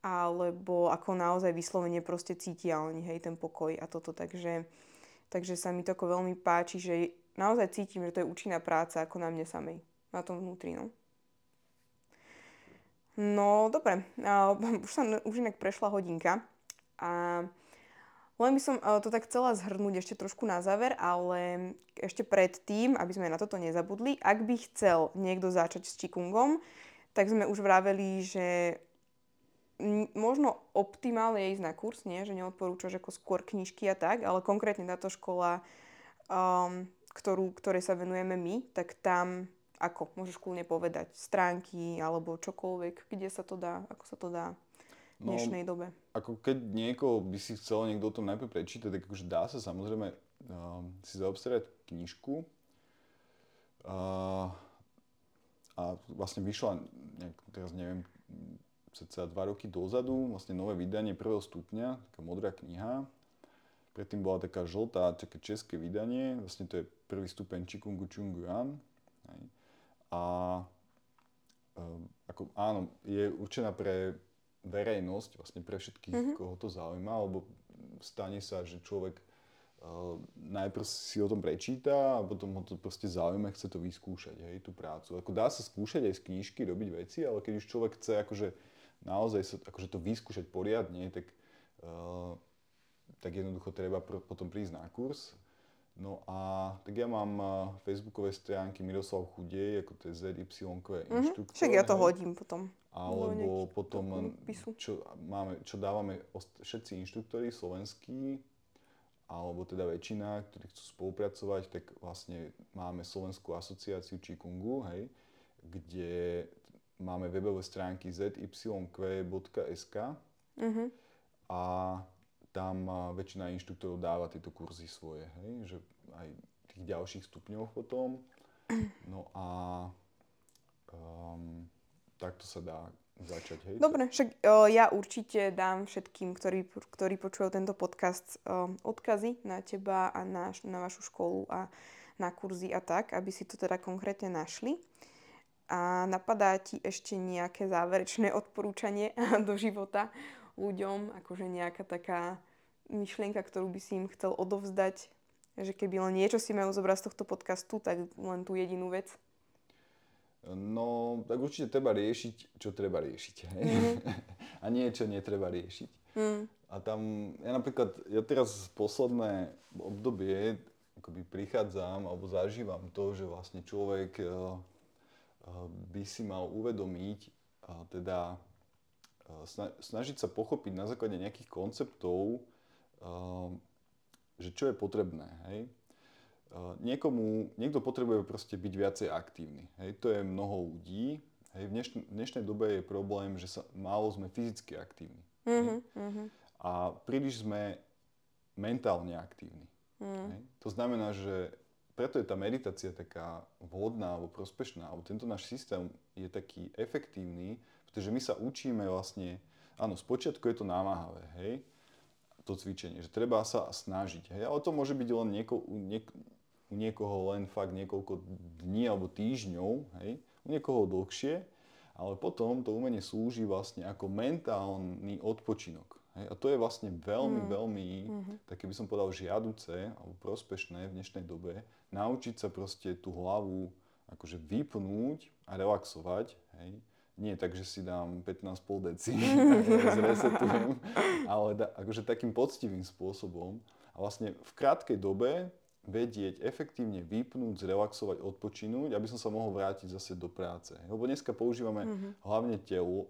alebo ako naozaj vyslovene proste cítia oni, hej, ten pokoj a toto, takže sa mi to ako veľmi páči, že naozaj cítim, že to je účinná práca ako na mne samej, na tom vnútri, no. No, dobre, už inak prešla hodinka a len by som to tak chcela zhrnúť ešte trošku na záver, ale ešte predtým, aby sme na toto nezabudli, ak by chcel niekto začať s Qigongom, tak sme už vraveli, že možno optimálne je ísť na kurz, nie? Že neodporúčaš ako skôr knižky a tak, ale konkrétne táto škola, ktorej sa venujeme my, tak tam ako? Môžeš kľudne povedať stránky alebo čokoľvek, kde sa to dá, ako sa to dá v dnešnej dobe. Ako keď niekoho by si chcel niekto o tom najprv prečítať, tak akože dá sa samozrejme si zaobstarať knižku. A vlastne vyšla, teraz neviem, cca 2 roky dozadu, vlastne nové vydanie 1. stupňa, taká modrá kniha. Predtým bola taká žltá, také české vydanie, vlastne to je 1. stupeň Qigongu Chungyuan. A ako, áno, je určená pre verejnosť, vlastne pre všetkých, koho to zaujíma, alebo stane sa, že človek najprv si o tom prečíta a potom ho to proste zaujíma, chce to vyskúšať, hej, tú prácu. Ako dá sa skúšať aj z knižky, robiť veci, ale keď už človek chce akože naozaj sa, akože to vyskúšať poriadne, tak jednoducho treba potom prísť na kurz. No a tak ja mám facebookové stránky Miroslav Chudej, ako to je ZYK inštruktor. Však ja to hodím potom. Alebo potom, čo dávame všetci inštruktori slovenskí, alebo teda väčšina, ktorí chcú spolupracovať, tak vlastne máme Slovenskú asociáciu Qigongu, hej, kde máme webové stránky zyq.sk a tam väčšina inštruktorov dáva tieto kurzy svoje, hej? Že aj v tých ďalších stupňoch potom. No a takto sa dá začať, hej? Dobre, však ja určite dám všetkým, ktorí počujú tento podcast, odkazy na teba a na vašu školu a na kurzy a tak, aby si to teda konkrétne našli. A napadá ti ešte nejaké záverečné odporúčanie do života ľuďom, akože nejaká taká myšlienka, ktorú by si im chcel odovzdať, že keby len niečo si majú zobrať z tohto podcastu, tak len tú jedinú vec? No, tak určite treba riešiť, čo treba riešiť. A nie, čo netreba riešiť. A tam, ja teraz posledné obdobie akoby prichádzam, alebo zažívam to, že vlastne človek by si mal uvedomiť, teda snažiť sa pochopiť na základe nejakých konceptov, že čo je potrebné, hej. Niekto potrebuje proste byť viacej aktívny, hej. To je mnoho ľudí, hej. V dnešnej dobe je problém, že málo sme fyzicky aktívni. A príliš sme mentálne aktívni. Hej. To znamená, že preto je tá meditácia taká vhodná alebo prospešná, alebo tento náš systém je taký efektívny, pretože my sa učíme vlastne, áno, spočiatku je to námahavé, hej, to cvičenie, že treba sa snažiť, hej, ale to môže byť len u niekoho len fakt niekoľko dní alebo týždňov, hej, u niekoho dlhšie, ale potom to umenie slúži vlastne ako mentálny odpočinok, hej, a to je vlastne veľmi, také by som povedal, žiaduce alebo prospešné v dnešnej dobe, naučiť sa proste tú hlavu akože vypnúť a relaxovať, hej. Nie, takže si dám 15,5 deci, zresetujem, ale akože takým poctivým spôsobom. A vlastne v krátkej dobe vedieť efektívne vypnúť, zrelaxovať, odpočinúť, aby som sa mohol vrátiť zase do práce. Lebo dneska používame hlavne telo.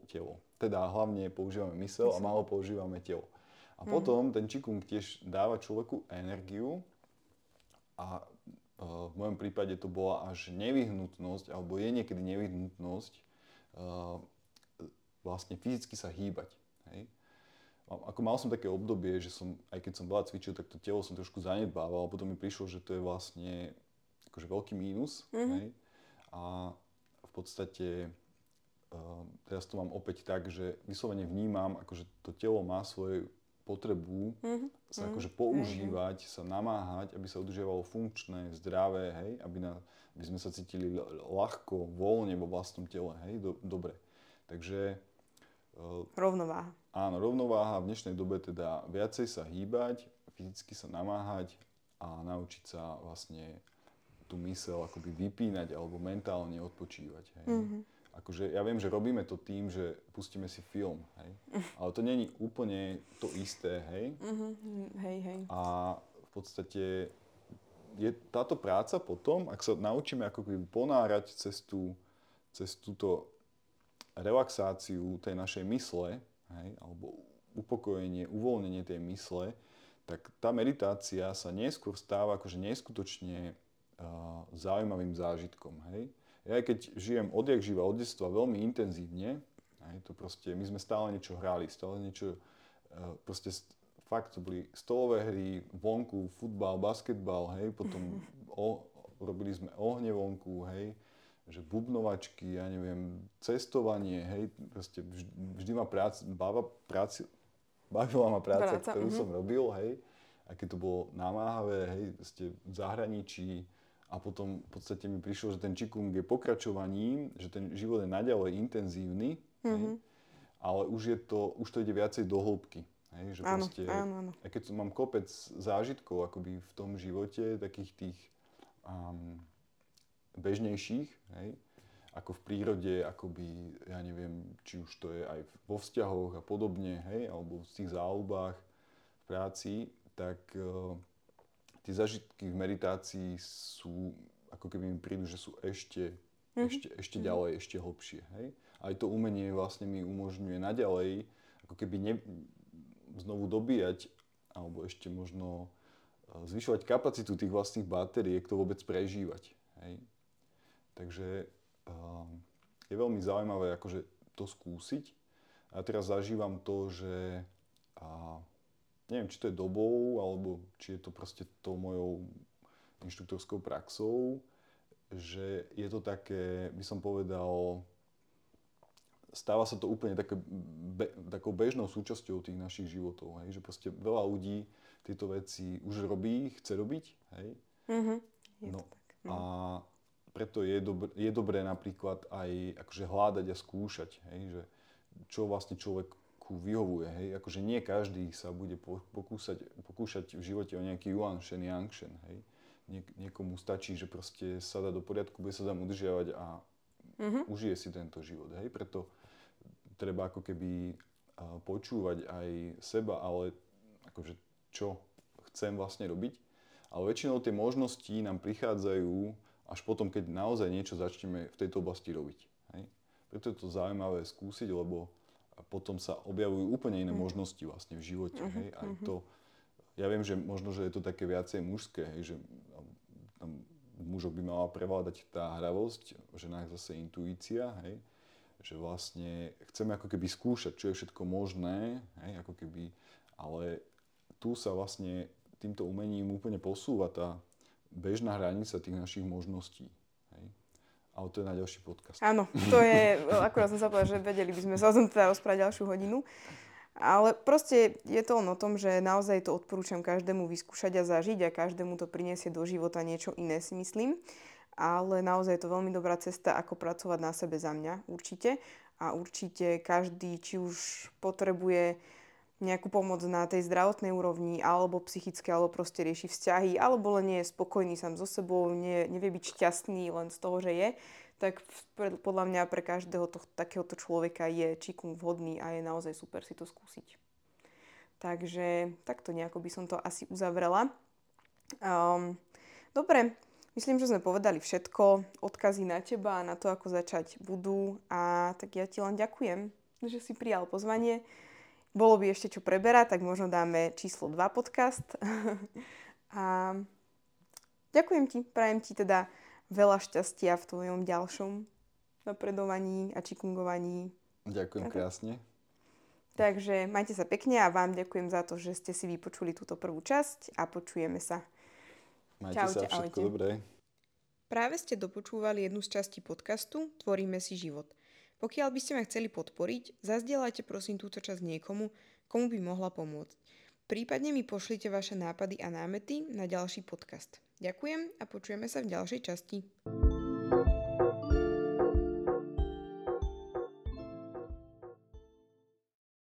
Teda hlavne používame mysel a málo používame telo. A potom ten Qigong tiež dáva človeku energiu a v mojom prípade to bola až nevyhnutnosť, alebo je niekedy nevyhnutnosť, vlastne fyzicky sa hýbať, hej. ako mal som také obdobie, že som, aj keď som veľa cvičil, tak to telo som trošku zanedbával a potom mi prišlo, že to je vlastne akože veľký mínus. Mm-hmm. A v podstate teraz to mám opäť tak, že vyslovene vnímam, akože to telo má svoju potrebu sa akože používať, sa namáhať, aby sa udržiavalo funkčné, zdravé, hej, aby sme sa cítili ľahko, voľne vo vlastnom tele, hej, dobre. Takže... rovnováha. Áno, rovnováha v dnešnej dobe teda viacej sa hýbať, fyzicky sa namáhať a naučiť sa vlastne tú myseľ akoby vypínať alebo mentálne odpočívať, hej. Mm-hmm. Akože ja viem, že robíme to tým, že pustíme si film, hej. Ale to nie je úplne to isté, hej. Mm-hmm. Hej, hej. A v podstate je táto práca potom, ak sa naučíme ako keby ponárať cez túto relaxáciu tej našej mysle, hej, alebo upokojenie, uvoľnenie tej mysle, tak tá meditácia sa neskôr stáva akože neskutočne zaujímavým zážitkom, hej. Ja keď žijem odjak živa, od detstva veľmi intenzívne, hej, to proste, my sme stále niečo hrali, stále niečo, proste fakt to boli stolové hry, vonku, futbal, basketbal, hej, potom robili sme ohne vonku, hej, že bubnovačky, ja neviem, cestovanie, hej, proste vždy ma bavila ma práca, ktorú som robil, hej, a keď to bolo namáhavé, hej, proste v zahraničí. A potom v podstate mi prišlo, že ten čikung je pokračovaním, že ten život je naďalej intenzívny, hej, ale už to ide viacej do hĺbky. Hej, že áno, proste, áno. A keď mám kopec zážitkov akoby v tom živote, takých tých bežnejších, hej, ako v prírode, akoby, ja neviem, či už to je aj vo vzťahoch a podobne, hej, alebo v tých záľubách, v práci, tak... tie zážitky v meditácii sú, ako keby mi prídu, že sú ešte ďalej, ešte hlbšie, hej. Aj to umenie vlastne mi umožňuje naďalej, ako keby znovu dobíjať, alebo ešte možno zvyšovať kapacitu tých vlastných batériek, to vôbec prežívať, hej. Takže je veľmi zaujímavé, akože to skúsiť. A teraz zažívam to, že... neviem, či to je dobou, alebo či je to proste tou mojou inštruktorskou praxou, že je to také, by som povedal, stáva sa to úplne také, takou bežnou súčasťou tých našich životov, hej? Že proste veľa ľudí tieto veci už robí, chce robiť, hej? Mm-hmm. No, a preto je dobré napríklad aj akože hľadať a skúšať, hej? Že čo vlastne človek vyhovuje, hej, akože nie každý sa bude pokúšať v živote o nejaký yuan shen, yang shen, hej. Niekomu stačí, že proste sa dá do poriadku, bude sa tam udržiavať a užije si tento život, hej, preto treba ako keby počúvať aj seba, ale akože čo chcem vlastne robiť, ale väčšinou tie možnosti nám prichádzajú až potom, keď naozaj niečo začneme v tejto oblasti robiť, hej. Preto je to zaujímavé skúsiť, lebo a potom sa objavujú úplne iné možnosti vlastne v živote, hej, aj to, ja viem, že možno, že je to také viacej mužské, hej, že tam mužok by mala prevládať tá hravosť, v ženách zase intuícia, hej, že vlastne chceme ako keby skúšať, čo je všetko možné, hej, ako keby, ale tu sa vlastne týmto umením úplne posúva tá bežná hranica tých našich možností, hej. Ale to je na ďalší podcast. Áno, to je, akurát som sa povedala, že vedeli by sme sa o tom teda rozprávať ďalšiu hodinu. Ale proste je to o tom, že naozaj to odporúčam každému vyskúšať a zažiť a každému to priniesie do života niečo iné, si myslím. Ale naozaj je to veľmi dobrá cesta, ako pracovať na sebe za mňa, určite. A určite každý, či už potrebuje nejakú pomoc na tej zdravotnej úrovni, alebo psychické, alebo proste rieši vzťahy, alebo len nie je spokojný sám so sebou, nevie byť šťastný len z toho, že je, tak podľa mňa pre každého takéhoto človeka je čikung vhodný a je naozaj super si to skúsiť. Takže takto nejako by som to asi uzavrela. Dobre, myslím, že sme povedali všetko. Odkazy na teba a na to, ako začať budú. A tak ja ti len ďakujem, že si prijal pozvanie. Bolo by ešte čo preberať, tak možno dáme číslo 2 podcast. A ďakujem ti, prajem ti teda veľa šťastia v tvojom ďalšom napredovaní a čikungovaní. Ďakujem krásne. Takže majte sa pekne a vám ďakujem za to, že ste si vypočuli túto prvú časť a počujeme sa. Majte sa, všetko dobré. Práve ste dopočúvali jednu z častí podcastu Tvoríme si život. Pokiaľ by ste ma chceli podporiť, zazdieľajte prosím túto časť niekomu, komu by mohla pomôcť. Prípadne mi pošlite vaše nápady a námety na ďalší podcast. Ďakujem a počujeme sa v ďalšej časti.